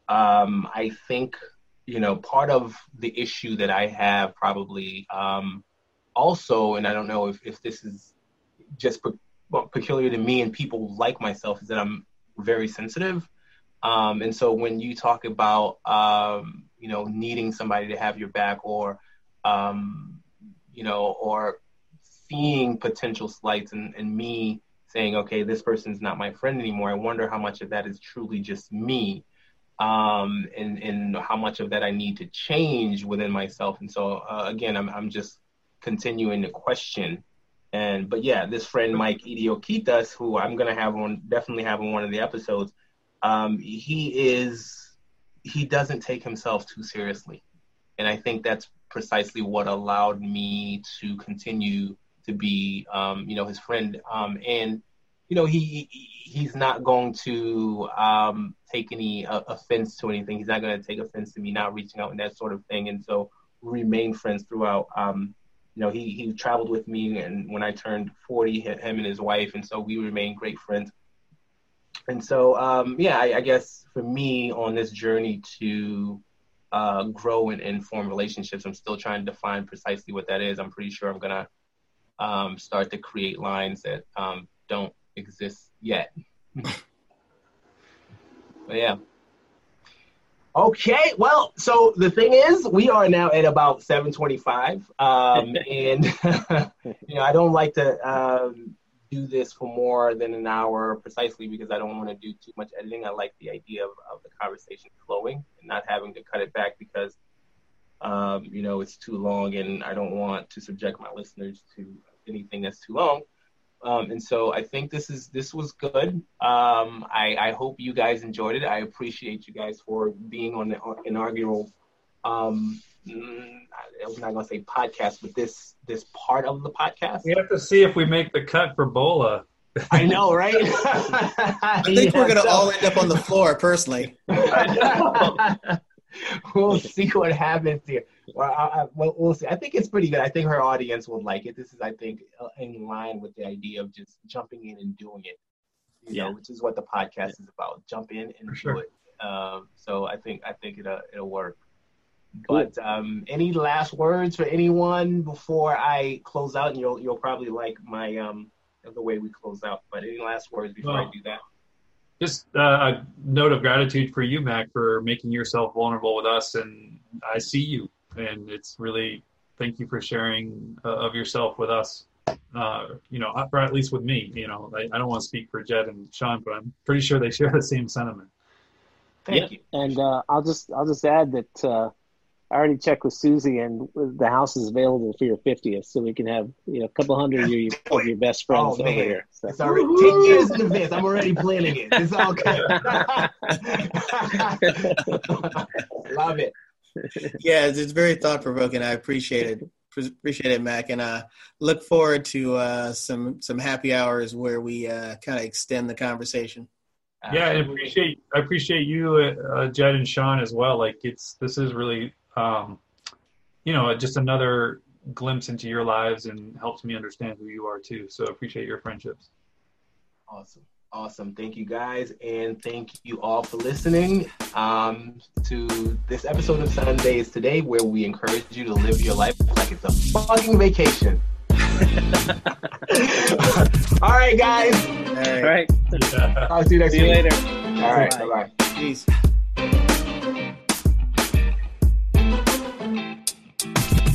um, I think, you know, part of the issue that I have probably um, also, and I don't know if, if this is just pe- well, peculiar to me and people like myself, is that I'm very sensitive. Um, and so when you talk about, um, you know, needing somebody to have your back, or, um, you know, or seeing potential slights and, and me saying, okay, this person's not my friend anymore, I wonder how much of that is truly just me. Um, and, and how much of that I need to change within myself. And so, uh, again, I'm I'm just continuing to question. And, but yeah, this friend, Mike Idiokitas, who I'm going to have on, definitely have on one of the episodes. Um, he is, he doesn't take himself too seriously. And I think that's precisely what allowed me to continue to be, um, you know, his friend. Um, and, you know, he, he's not going to um, take any uh, offense to anything. He's not going to take offense to me not reaching out and that sort of thing. And so remain friends throughout. Um, you know, he, he traveled with me, and when I turned forty, him and his wife. And so we remained great friends. And so, um, yeah, I, I guess for me on this journey to uh, grow and, and form relationships, I'm still trying to define precisely what that is. I'm pretty sure I'm going to um, start to create lines that um, don't exist yet. But yeah. Okay, well, so the thing is, we are now at about seven twenty-five, um, and you know, I don't like to um, do this for more than an hour, precisely because I don't want to do too much editing. I like the idea of, of the conversation flowing and not having to cut it back, because um, you know, it's too long, and I don't want to subject my listeners to anything that's too long. Um, and so I think this is this was good. Um, I, I hope you guys enjoyed it. I appreciate you guys for being on the inaugural. Um, I was not going to say podcast, but this this part of the podcast. We have to see if we make the cut for Bola. I know, right? I think yeah, we're going to so. all end up on the floor, personally. I know. We'll see what happens here. Well, I, I, well, we'll see. I think it's pretty good. I think her audience will like it. This is, I think, in line with the idea of just jumping in and doing it, you yeah. know, which is what the podcast yeah. is about. Jump in and For do sure. it. Um, so I think I think it'll, it'll work. Cool. But um, any last words for anyone before I close out? And you'll you'll probably like my um the way we close out. But any last words before well, I do that? Just uh, a note of gratitude for you, Mack, for making yourself vulnerable with us. And I see you. And it's really, thank you for sharing uh, of yourself with us, uh, you know, or at least with me. You know, I, I don't want to speak for Jed and Shhonn, but I'm pretty sure they share the same sentiment. Thank yeah. you. And uh, I'll just I'll just add that uh, I already checked with Susie, and the house is available for your fiftieth, so we can have you know a couple hundred of your, of your best friends oh, over here. So. It's already ten years in advance. I'm already planning it. It's all good. Love it. Yeah, it's, it's very thought-provoking. I appreciate it, appreciate it, Mack, and uh, look forward to uh, some some happy hours where we uh, kind of extend the conversation. Yeah, I appreciate I appreciate you, uh, Jed and Shhonn as well. Like it's this is really, um, you know, just another glimpse into your lives and helps me understand who you are too. So appreciate your friendships. Awesome. Awesome. Thank you guys. And thank you all for listening um, to this episode of Some Days Today, where we encourage you to live your life like it's a fucking vacation. All right, guys. All right. All right. Yeah. I'll see you next See week. See you later. All right. Bye-bye. Peace.